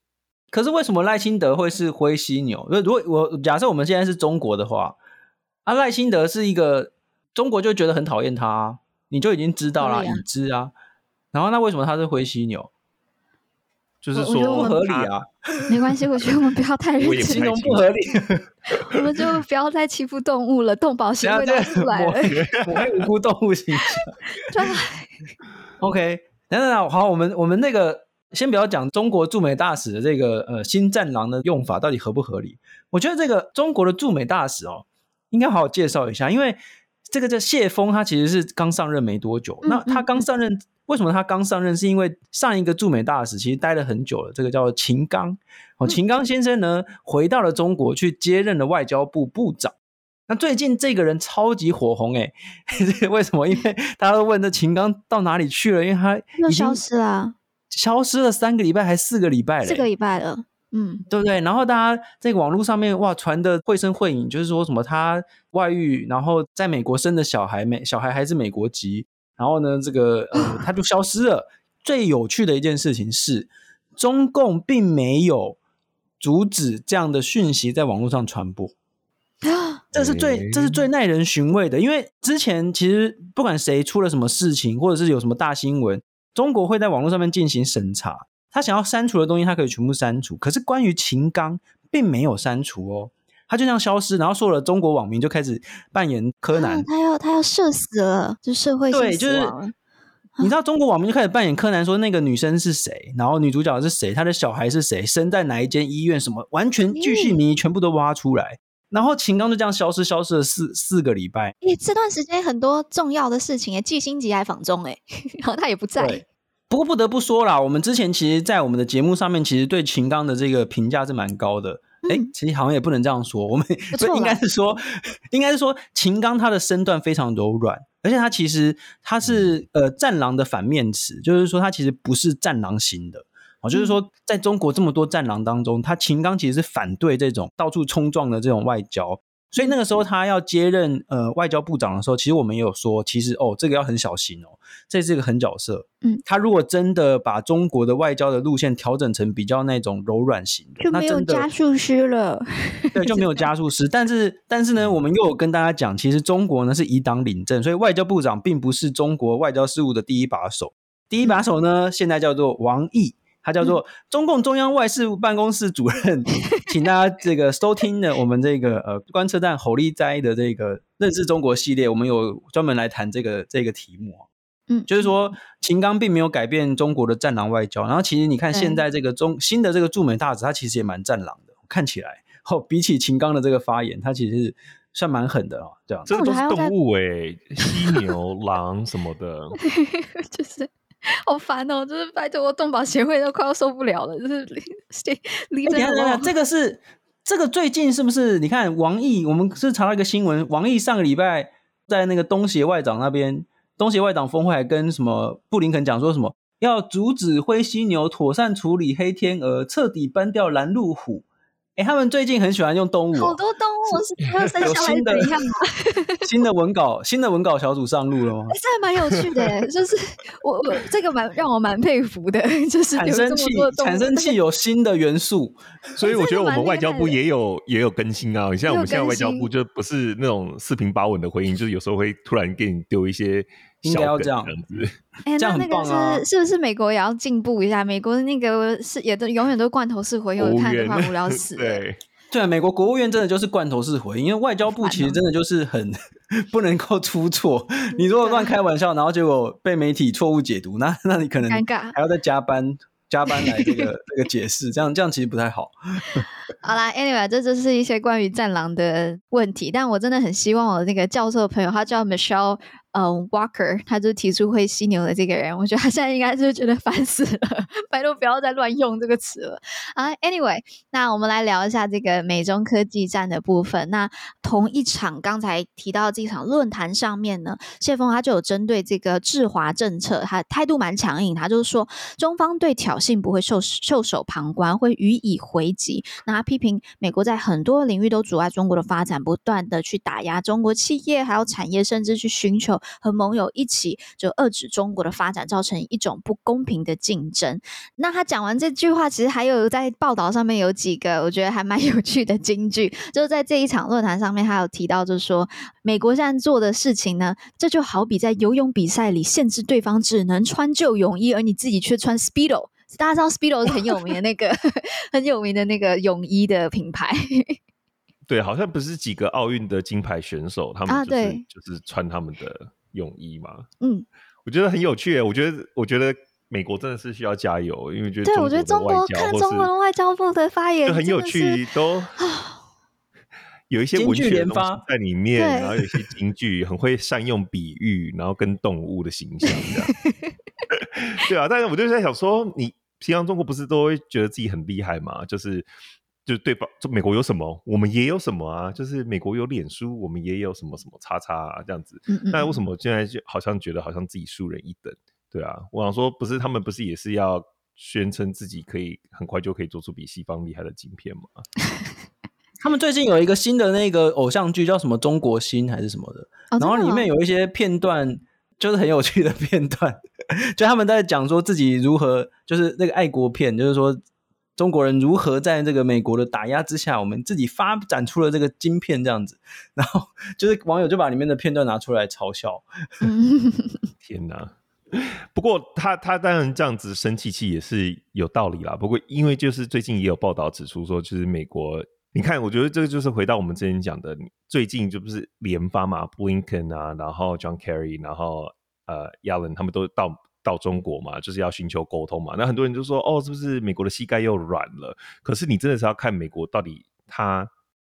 可是为什么赖清德会是灰犀牛？如果假设我们现在是中国的话，啊，赖清德是一个中国就觉得很讨厌他、啊，你就已经知道啦、啊，已知啊。然后那为什么他是灰犀牛？就是说不合理啊，没关系，我觉得我们不要太认真，不合理，我们就不要再欺负动物了，动保协会都出来了，我还无辜动物形象。OK， 等，好，我们那个先不要讲中国驻美大使的这个新战狼的用法到底合不合理？我觉得这个中国的驻美大使哦，应该好好介绍一下，因为这个叫谢峰，他其实是刚上任没多久，那他刚上任。为什么他刚上任？是因为上一个驻美大使其实待了很久了，这个叫秦刚。秦刚先生呢，回到了中国去接任了外交部部长。那最近这个人超级火红为什么？因为大家都问这秦刚到哪里去了，因为他已经消失了3个礼拜还4个礼拜了，4个礼拜了，嗯，对不对？然后大家在网络上面哇传的绘声绘影，就是说什么他外遇，然后在美国生的小孩还是美国籍。然后呢这个他就消失了。最有趣的一件事情是中共并没有阻止这样的讯息在网络上传播。这是最耐人寻味的，因为之前其实不管谁出了什么事情或者是有什么大新闻，中国会在网络上面进行审查，他想要删除的东西他可以全部删除，可是关于秦刚并没有删除哦。他就这样消失，然后所有的中国网民就开始扮演柯南，他要社死了，就社会性死亡。对，就是你知道中国网民就开始扮演柯南，说那个女生是谁，然后女主角是谁，她的小孩是谁，生在哪一间医院，什么完全巨细靡遗全部都挖出来。然后秦刚就这样消失了4个礼拜。这段时间很多重要的事情季辛吉还访中然后他也不在。不过不得不说啦，我们之前其实在我们的节目上面其实对秦刚的这个评价是蛮高的。其实好像也不能这样说，我们应该是说秦刚他的身段非常柔软，而且他其实他是战狼的反面词，就是说他其实不是战狼型的就是说在中国这么多战狼当中，他秦刚其实是反对这种到处冲撞的这种外交，所以那个时候他要接任外交部长的时候，其实我们也有说其实这个要很小心这是一个狠角色他如果真的把中国的外交的路线调整成比较那种柔软型的，就没有加速师了对，就没有加速师但是呢，我们又有跟大家讲，其实中国呢是以党领政，所以外交部长并不是中国外交事务的第一把手呢现在叫做王毅，他叫做中共中央外事办公室主任请大家这个收听的我们这个观测站侯立斋的这个认识中国系列，我们有专门来谈这个题目就是说秦刚并没有改变中国的战狼外交，然后其实你看现在这个新的这个驻美大使，他其实也蛮战狼的，看起来比起秦刚的这个发言，他其实是算蛮狠的这样。这都是动物犀牛狼什么的就是好烦就是拜托，动保协会都快要受不了了，就是离真的。这个最近是不是？你看王毅，我们是查到一个新闻，王毅上个礼拜在那个东协外长那边，东协外长峰会还跟什么布林肯讲说什么要阻止灰犀牛，妥善处理黑天鹅，彻底搬掉拦路虎。他们最近很喜欢用动物好多动物是要生下来怎样新的文稿小组上路了吗？这还蛮有趣的就是我这个让我蛮佩服的，就是产生器有新的元素所以我觉得我们外交部也有更新啊，像我们现在外交部就不是那种四平八稳的回应，就是有时候会突然给你丢一些应该要这样这样很棒啊。是不是美国也要进步一下？美国那个是也都永远都罐头式回应，看着快无聊死对，美国国务院真的就是罐头式回应，因为外交部其实真的就是很不能够出错你如果乱开玩笑然后结果被媒体错误解读，那你可能还要再加班加班来这个解释，这样其实不太好。好啦 ，Anyway， 这就是一些关于战狼的问题。但我真的很希望我那个教授朋友，他叫 Michelle Walker， 他就提出会犀牛的这个人，我觉得他现在应该是觉得烦死了，拜托不要再乱用这个词了啊。Anyway， 那我们来聊一下这个美中科技战的部分。那同一场刚才提到这场论坛上面呢，谢峰他就有针对这个制华政策，他态度蛮强硬，他就是说中方对挑衅不会袖手旁观，会予以回击。那他批评美国在很多领域都阻碍中国的发展，不断的去打压中国企业还有产业，甚至去寻求和盟友一起就遏制中国的发展，造成一种不公平的竞争。那他讲完这句话，其实还有在报道上面有几个我觉得还蛮有趣的金句，就是在这一场论坛上面他有提到，就是说美国现在做的事情呢，这就好比在游泳比赛里限制对方只能穿旧泳衣，而你自己却穿 Speedo。 大家知道 Speedo 是很有名的那个很有名的那个泳衣的品牌对，好像不是几个奥运的金牌选手他们就是穿他们的泳衣嘛。嗯，我觉得很有趣耶，我觉得美国真的是需要加油，因为觉得对，我觉得中国看中文外交部的发言就很有趣，都有一些文学的东西在里面，然后有一些金句，很会善用比喻，然后跟动物的形象这样对啊，但是我就在想说，你平常中国不是都会觉得自己很厉害嘛，就对吧？就美国有什么，我们也有什么啊。就是美国有脸书，我们也有什么什么叉叉啊，这样子。那为什么现在就好像觉得好像自己输人一等？对啊，我想说，不是他们不是也是要宣称自己可以很快就可以做出比西方厉害的晶片吗？他们最近有一个新的那个偶像剧叫什么《中国心》还是什么的，哦，然后里面有一些片段。就是很有趣的片段就他们在讲说自己如何，就是那个爱国片，就是说中国人如何在这个美国的打压之下，我们自己发展出了这个晶片这样子，然后就是网友就把里面的片段拿出来嘲笑天哪，不过他当然这样子生气气也是有道理啦，不过因为就是最近也有报道指出说，就是美国，你看我觉得这个就是回到我们之前讲的，最近就不是联发嘛，布林肯啊，然后 John Kerry， 然后Yellen 他们都到中国嘛，就是要寻求沟通嘛。那很多人就说哦，是不是美国的膝盖又软了？可是你真的是要看美国到底他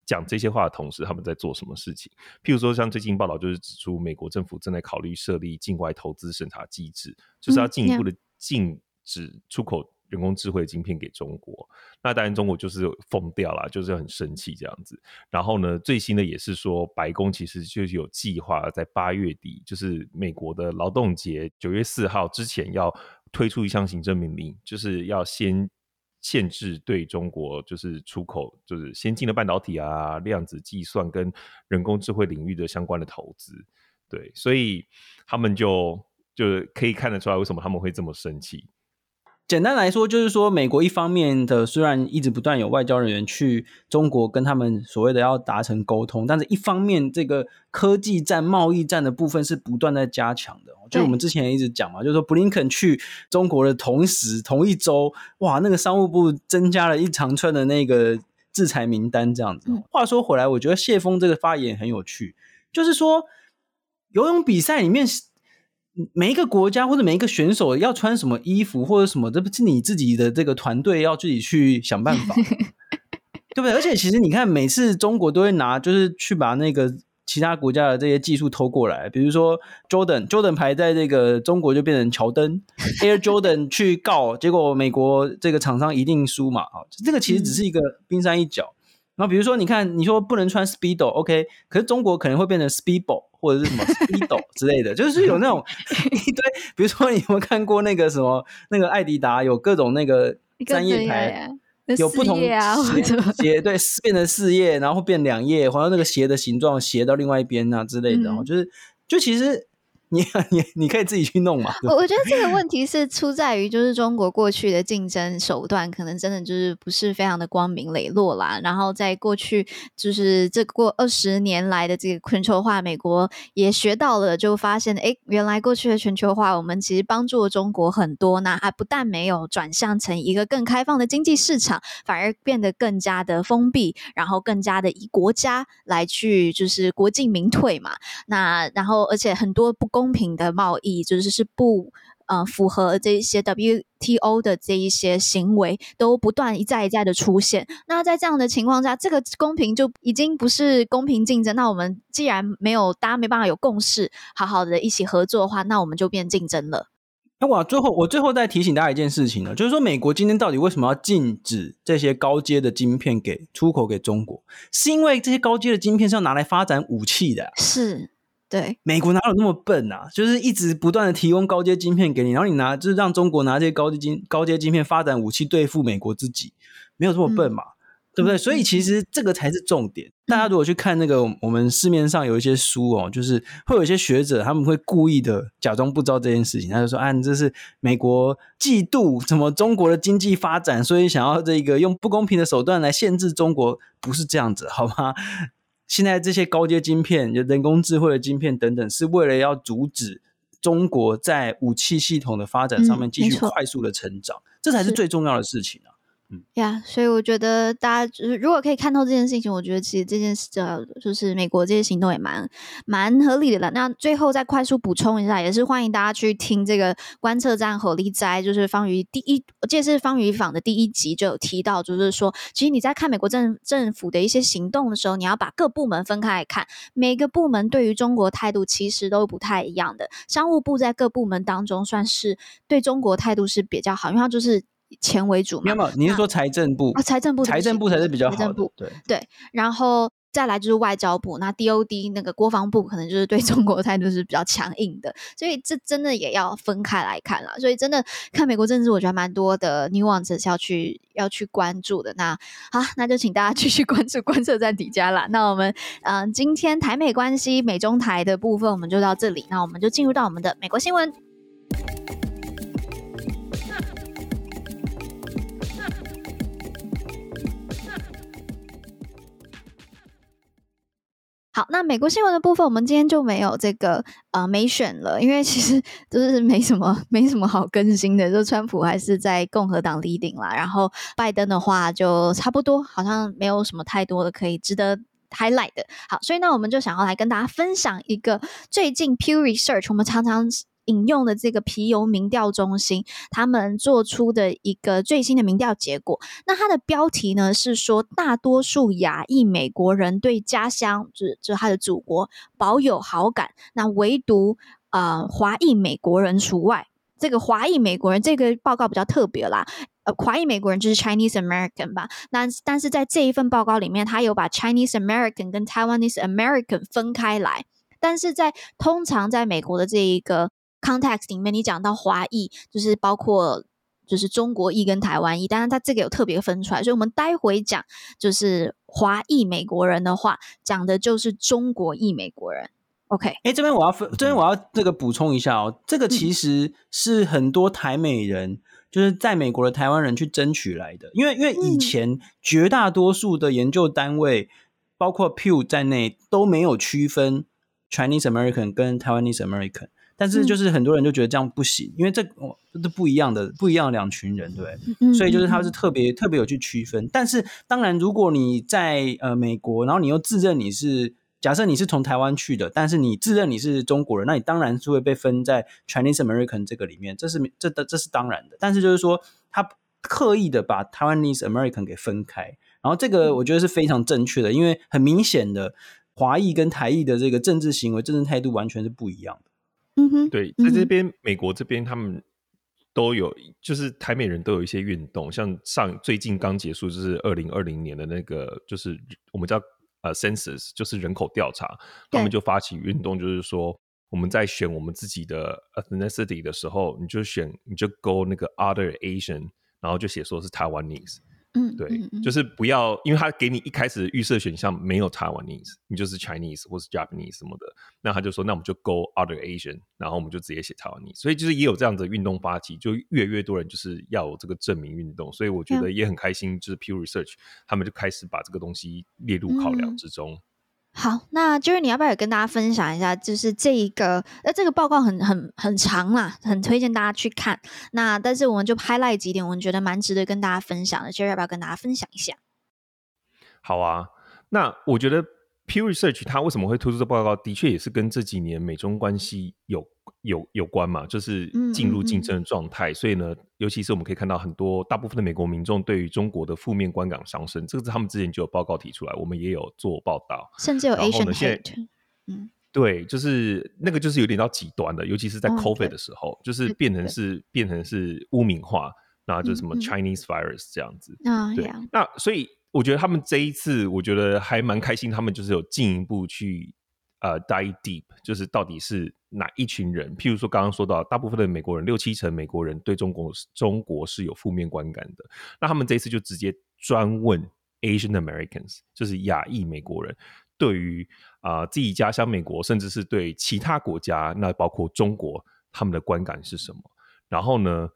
讲这些话的同时他们在做什么事情。譬如说像最近报道就是指出，美国政府正在考虑设立境外投资审查机制，就是要进一步的禁止出口人工智慧晶片给中国，那当然中国就是疯掉了，就是很生气这样子。然后呢，最新的也是说，白宫其实就有计划在8月底，就是美国的劳动节9月4号之前，要推出一项行政命令，就是要先限制对中国就是出口就是先进的半导体啊、量子计算跟人工智慧领域的相关的投资。对，所以他们就可以看得出来为什么他们会这么生气。简单来说就是说，美国一方面的虽然一直不断有外交人员去中国跟他们所谓的要达成沟通，但是一方面这个科技战、贸易战的部分是不断在加强的。就我们之前一直讲嘛，就是说布林肯去中国的同一周，哇，那个商务部增加了一长串的那个制裁名单这样子。话说回来，我觉得谢峰这个发言很有趣，就是说游泳比赛里面每一个国家或者每一个选手要穿什么衣服或者什么，这不是你自己的这个团队要自己去想办法对不对？而且其实你看每次中国都会拿，就是去把那个其他国家的这些技术偷过来，比如说 Jordan 牌在这个中国就变成乔登Air Jordan 去告，结果美国这个厂商一定输嘛，这个其实只是一个冰山一角。然后比如说你看你说不能穿 Speedo OK， 可是中国可能会变成 Speedball 或者是什么 Speedo 之类的就是有那种一堆，比如说你有没有看过那个什么那个爱迪达有各种那个三叶牌，有不同鞋，对，变成4叶然后变2叶，然后那个鞋的形状斜到另外一边啊之类的，就其实你可以自己去弄嘛。我觉得这个问题是出在于，就是中国过去的竞争手段可能真的就是不是非常的光明磊落啦，然后在过去就是这过20年来的这个全球化，美国也学到了，就发现诶，原来过去的全球化我们其实帮助了中国很多，那还不但没有转向成一个更开放的经济市场，反而变得更加的封闭，然后更加的以国家来去就是国进民退嘛。那然后而且很多不公平的贸易就是是不符合这一些 WTO 的这一些行为都不断一再的出现。那在这样的情况下，这个公平就已经不是公平竞争，那我们既然大家没办法有共识好好的一起合作的话，那我们就变竞争了。我最后再提醒大家一件事情呢，就是说美国今天到底为什么要禁止这些高阶的晶片给出口给中国，是因为这些高阶的晶片是要拿来发展武器的、啊、是，对，美国哪有那么笨啊，就是一直不断的提供高阶晶片给你，然后你就是让中国拿这些高阶晶片发展武器对付美国自己，没有这么笨嘛、嗯，对不对？所以其实这个才是重点。大家如果去看那个我们市面上有一些书哦，就是会有一些学者他们会故意的假装不知道这件事情，他就说啊，这是美国嫉妒什么中国的经济发展，所以想要这个用不公平的手段来限制中国，不是这样子，好吗？现在这些高阶晶片、人工智慧的晶片等等，是为了要阻止中国在武器系统的发展上面继续快速的成长，这才是最重要的事情啊。呀、所以我觉得大家如果可以看透这件事情，我觉得其实这件事就是美国这些行动也蛮合理的了。那最后再快速补充一下，也是欢迎大家去听这个观测站侯立斋，就是方瑜方瑜访的第一集就有提到，就是说其实你在看美国政府的一些行动的时候，你要把各部门分开来看，每个部门对于中国态度其实都不太一样的。商务部在各部门当中算是对中国态度是比较好，因为它就是钱为主嘛。没有没有，你是说财政部、啊、财政部才是比较好的。对，然后再来就是外交部，那 DOD 那个国防部可能就是对中国态度是比较强硬的，所以这真的也要分开来看啦。所以真的看美国政治，我觉得蛮多的 nuance 要去关注的。那好，那就请大家继续关注观测站底加啦。那我们今天台美关系美中台的部分我们就到这里，那我们就进入到我们的美国新闻。好，那美国新闻的部分我们今天就没有这个没选了，因为其实就是没什么好更新的，就川普还是在共和党 leading 啦，然后拜登的话就差不多好像没有什么太多的可以值得highlight 的。好，所以呢我们就想要来跟大家分享一个最近 Pew Research 我们常常引用的这个皮尤民调中心他们做出的一个最新的民调结果。那它的标题呢是说，大多数亚裔美国人对家乡就是他的祖国保有好感，那唯独华裔美国人除外。这个华裔美国人这个报告比较特别啦，华裔美国人就是 Chinese American 吧。那但是在这一份报告里面，他有把 Chinese American 跟 Taiwanese American 分开来，但是通常在美国的这一个context 里面，你讲到华裔就是包括就是中国裔跟台湾裔，但是它这个有特别分出来，所以我们待会讲就是华裔美国人的话，讲的就是中国裔美国人。 OK， 这边我要这个补充一下哦，这个其实是很多台美人、就是在美国的台湾人去争取来的，因为以前绝大多数的研究单位、包括 Pew 在内都没有区分 Chinese American 跟 Taiwanese American，但是就是很多人就觉得这样不行，因为这不一样的两群人，对不对？所以就是他是特别有去区分。但是当然如果你在美国，然后你又自认你是，假设你是从台湾去的，但是你自认你是中国人，那你当然是会被分在 Chinese American 这个里面，这是当然的。但是就是说他刻意的把 Taiwanese American 给分开，然后这个我觉得是非常正确的，因为很明显的华裔跟台裔的这个政治行为、政治态度完全是不一样的。对，在这边美国这边他们都有，就是台美人都有一些运动，像最近刚结束就是2020年的那个，就是我们叫Census， 就是人口调查，他们就发起运动，就是说我们在选我们自己的 ethnicity 的时候，你就勾那个 other Asian， 然后就写说是 Taiwanese。对，就是不要，因为他给你一开始预设选项没有 Taiwanese， 你就是 Chinese 或是 Japanese 什么的，那他就说那我们就 go other Asian， 然后我们就直接写 Taiwanese。 所以就是也有这样的运动发起，就越多人就是要有这个证明运动，所以我觉得也很开心，就是 Pew Research 他们就开始把这个东西列入考量之中。好，那就是你要不要也跟大家分享一下，就是这个报告很长啦，很推荐大家去看。那但是我们就 highlight 几点我们觉得蛮值得跟大家分享的，就是要不要跟大家分享一下？好啊，那我觉得 Pew Research 它为什么会突出这报告，的确也是跟这几年美中关系有有关嘛，就是进入竞争的状态，所以呢尤其是我们可以看到很多大部分的美国民众对于中国的负面观感上升，这个是他们之前就有报告提出来，我们也有做报道，甚至有 Asian hate。 对，就是那个就是有点到极端的，尤其是在 COVID 的时候，就是变成是污名化，然后就什么 Chinese virus 这样子。对，那所以我觉得他们这一次我觉得还蛮开心，他们就是有进一步去dive deep， 就是到底是哪一群人，譬如说刚刚说到大部分的美国人，6-7成美国人对中国是有负面观感的，那他们这一次就直接专问 Asian Americans， 就是亚裔美国人对于自己家乡美国甚至是对其他国家，那包括中国，他们的观感是什么，然后呢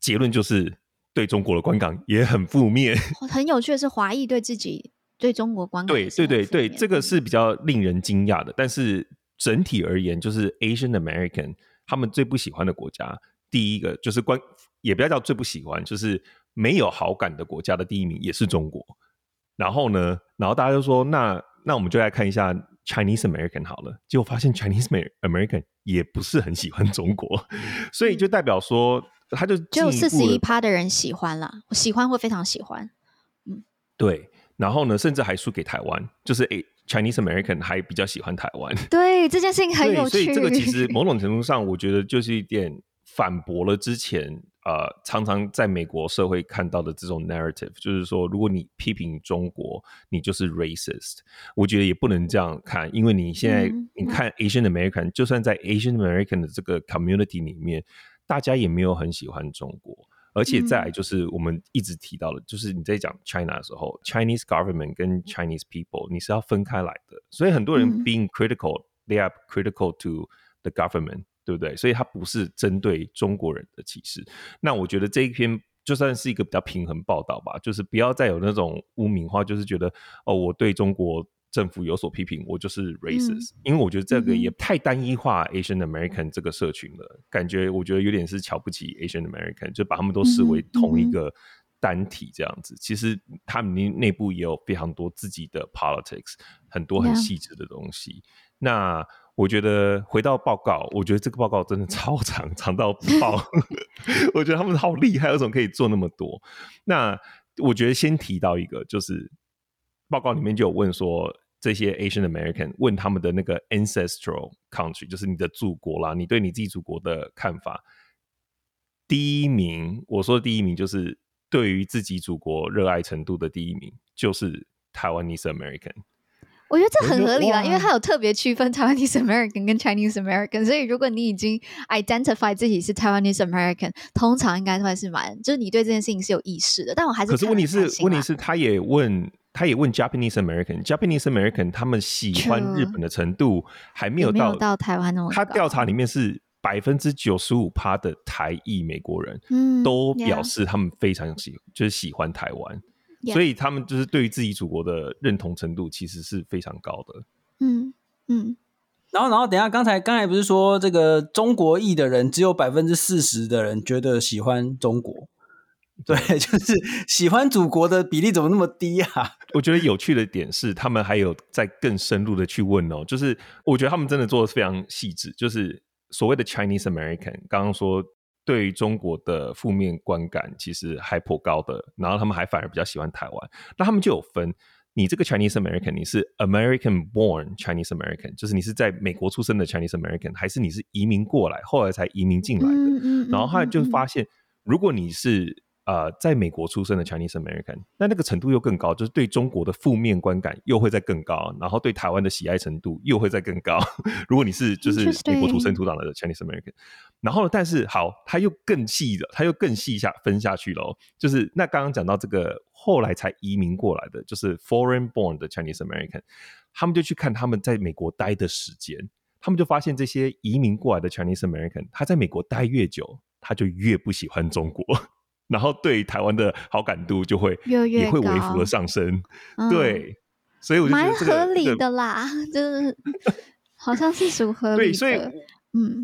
结论就是对中国的观感也很负面。很有趣的是华裔对自己对中国观感，对，这个是比较令人惊讶的，但是整体而言就是 Asian American 他们最不喜欢的国家，第一个就是也不要叫最不喜欢，就是没有好感的国家的第一名也是中国。然后呢，然后大家就说那我们就来看一下 Chinese American 好了，结果发现 Chinese American 也不是很喜欢中国，所以就代表说他就进一步只有 41% 的人喜欢啦，喜欢或非常喜欢。对，然后呢甚至还输给台湾，就是Chinese American 还比较喜欢台湾。对，这件事情很有趣。所以这个其实某种程度上我觉得就是一点反驳了之前常常在美国社会看到的这种 narrative， 就是说如果你批评中国你就是 racist， 我觉得也不能这样看，因为你现在你看 Asian American， 就算在 Asian American 的这个 community 里面，大家也没有很喜欢中国。而且再来就是我们一直提到的，就是你在讲 China 的时候 Chinese government 跟 Chinese people 你是要分开来的，所以很多人 being critical they are critical to the government， 对不对？所以它不是针对中国人的歧视。那我觉得这一篇就算是一个比较平衡报道吧，就是不要再有那种污名化，就是觉得哦，我对中国政府有所批评我就是 racist，因为我觉得这个也太单一化 Asian American 这个社群了，感觉我觉得有点是瞧不起 Asian American， 就把他们都视为同一个单体这样子，其实他们内部也有非常多自己的 politics， 很多很细致的东西。那我觉得回到报告，我觉得这个报告真的超长，长到爆我觉得他们好厉害，为什么可以做那么多。那我觉得先提到一个，就是报告里面就有问说这些 Asian American 问他们的那个 ancestral country， 就是你的祖国啦，你对你自己祖国的看法。第一名，我说的第一名就是对于自己祖国热爱程度的第一名就是 Taiwanese American。 我觉得这很合理啦，因为它有特别区分 Taiwanese American 跟 Chinese American， 所以如果你已经 identify 自己是 Taiwanese American， 通常应该会是蛮就是你对这件事情是有意识的。但我还是可是问题是他也问 Japanese American， Japanese American 他们喜欢日本的程度还没有到台湾那么高。他调查里面是 95% 的台裔美国人都表示他们非常就是喜欢台湾，所以他们就是对于自己祖国的认同程度其实是非常高的。然后等一下，刚才不是说这个中国裔的人只有 40% 的人觉得喜欢中国。对，就是喜欢祖国的比例怎么那么低啊？我觉得有趣的点是他们还有在更深入的去问哦，就是我觉得他们真的做得非常细致，就是所谓的 Chinese American 刚刚说对于中国的负面观感其实还颇高的，然后他们还反而比较喜欢台湾。那他们就有分，你这个 Chinese American 你是 American born Chinese American， 就是你是在美国出生的 Chinese American， 还是你是移民过来后来才移民进来的。然后他就发现如果你是在美国出生的 Chinese American， 那个程度又更高，就是对中国的负面观感又会再更高，然后对台湾的喜爱程度又会再更高如果你是就是美国土生土长的 Chinese American。 然后但是好，他又更细分下去了，就是那刚刚讲到这个后来才移民过来的就是 foreign born 的 Chinese American， 他们就去看他们在美国待的时间，他们就发现这些移民过来的 Chinese American 他在美国待越久他就越不喜欢中国，然后对台湾的好感度就会也会微幅的上升。对，所以我就觉得蛮合理的啦，就是好像是属合理的。对，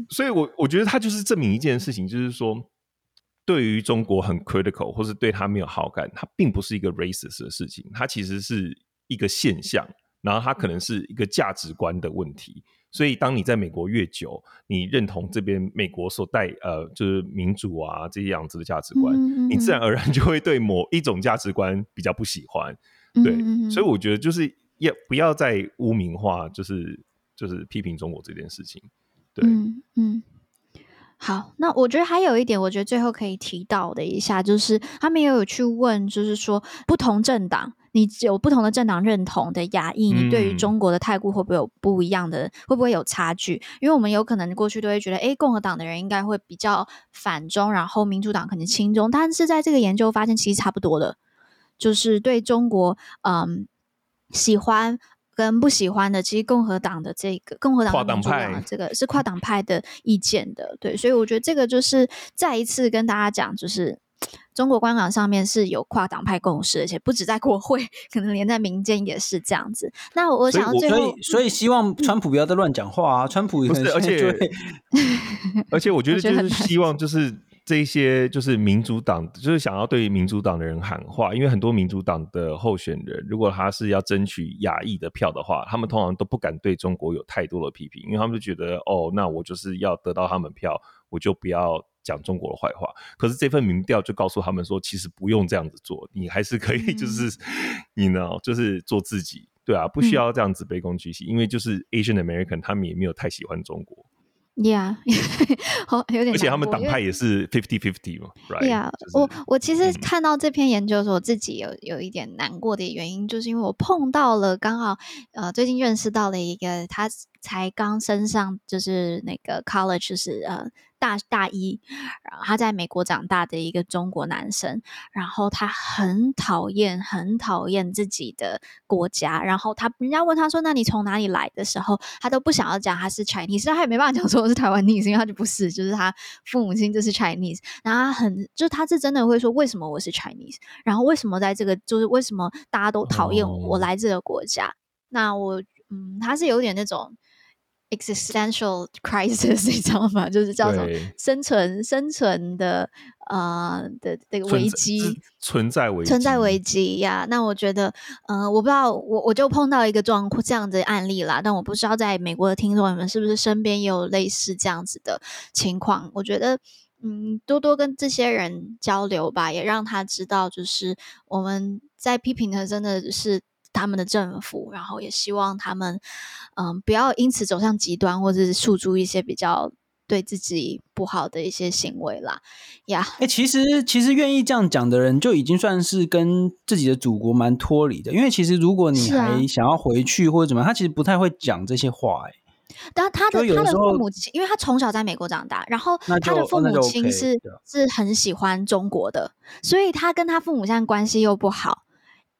所以我觉得他就是证明一件事情，就是说对于中国很 critical 或是对他没有好感，他并不是一个 racist 的事情，他其实是一个现象，然后他可能是一个价值观的问题，所以当你在美国越久，你认同这边美国所带就是民主啊这些样子的价值观，嗯嗯嗯，你自然而然就会对某一种价值观比较不喜欢，对，嗯嗯嗯，所以我觉得就是也不要再污名化，就是批评中国这件事情，对，嗯嗯。好，那我觉得还有一点我觉得最后可以提到的一下，就是他们也有去问，就是说不同政党，你有不同的政党认同的亚裔，你对于中国的态度会不会有不一样的，会不会有差距？因为我们有可能过去都会觉得共和党的人应该会比较反中，然后民主党可能亲中，但是在这个研究发现其实差不多的，就是对中国喜欢跟不喜欢的，其实共和党的这个跨党派，这个是跨党派的意见的，对，所以我觉得这个就是再一次跟大家讲，就是中国官网上面是有跨党派共识，而且不止在国会，可能连在民间也是这样子。那我想最后，所以希望川普不要再乱讲话啊！川普不是，而且我觉得就是希望就是这些就是民主党，就是想要对民主党的人喊话，因为很多民主党的候选人如果他是要争取亚裔的票的话，他们通常都不敢对中国有太多的批评，因为他们就觉得那我就是要得到他们票，我就不要讲中国的坏话。可是这份民调就告诉他们说，其实不用这样子做，你还是可以就是你呢就是做自己，对啊，不需要这样子卑躬屈膝，因为就是 Asian American 他们也没有太喜欢中国，Yeah 有点，而且他们党派也是 50-50 嘛，right? Yeah、就是、我其实看到这篇研究的时候，我自己有一点难过的原因，就是因为我碰到了刚好最近认识到了一个，他才刚升上就是那个 college， 就是大一，然后他在美国长大的一个中国男生，然后他很讨厌自己的国家，然后人家问他说那你从哪里来的时候，他都不想要讲他是 Chinese， 他也没办法讲说我是 Taiwanese， 因为他就不是，就是他父母亲就是 Chinese， 然后他是真的会说为什么我是 Chinese， 然后为什么在这个就是为什么大家都讨厌我来自的国家，那我他是有点那种existential crisis， 你知道吗？就是叫做生存的的危机，存在危机呀。那我觉得，我不知道，我就碰到一个状况这样的案例啦。但我不知道在美国的听众你们是不是身边也有类似这样子的情况？我觉得，多多跟这些人交流吧，也让他知道，就是我们在批评的真的是他们的政府，然后也希望他们不要因此走向极端，或者是诉诸一些比较对自己不好的一些行为啦呀、yeah. 其实愿意这样讲的人就已经算是跟自己的祖国蛮脱离的，因为其实如果你还想要回去或者怎么样、啊、他其实不太会讲这些话但他的父母亲，因为他从小在美国长大，然后他的父母亲是、OK、是很喜欢中国的，所以他跟他父母现在关系又不好，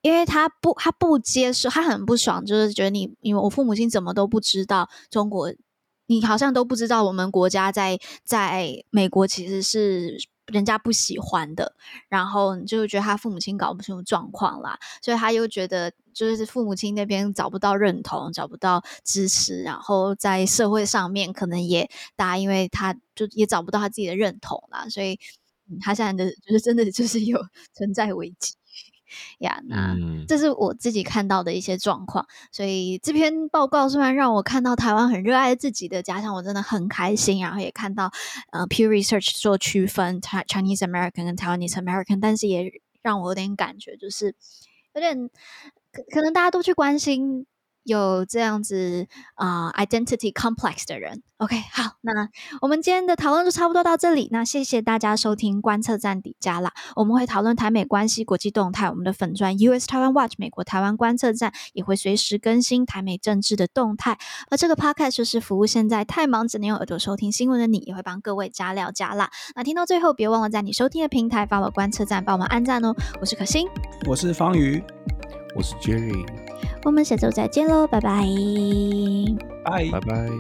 因为他不接受，他很不爽，就是觉得因为我父母亲怎么都不知道中国，你好像都不知道我们国家在美国其实是人家不喜欢的，然后你就觉得他父母亲搞不清楚状况啦，所以他又觉得就是父母亲那边找不到认同，找不到支持，然后在社会上面可能也大家因为他就也找不到他自己的认同啦，所以他现在的就是真的就是有存在危机呀、yeah, 那这是我自己看到的一些状况，所以这篇报告虽然让我看到台湾很热爱自己的家乡，我真的很开心，然后也看到Pew Research 做区分 Chinese American 跟 Taiwanese American， 但是也让我有点感觉就是有点可能大家都去关心有这样子identity complex 的人。 OK， 好，那我们今天的讨论就差不多到这里，那谢谢大家收听观测站底加啦，我们会讨论台美关系国际动态，我们的粉专 US Taiwan Watch 美国台湾观测站也会随时更新台美政治的动态，而这个 podcast 就是服务现在太忙只能用耳朵收听新闻的你，也会帮各位加料加辣。那听到最后别忘了在你收听的平台 follow 观测站，帮我们按赞哦。我是可心，我是方瑜，我是 Jerry， 我们下周再见喽，拜拜，拜拜。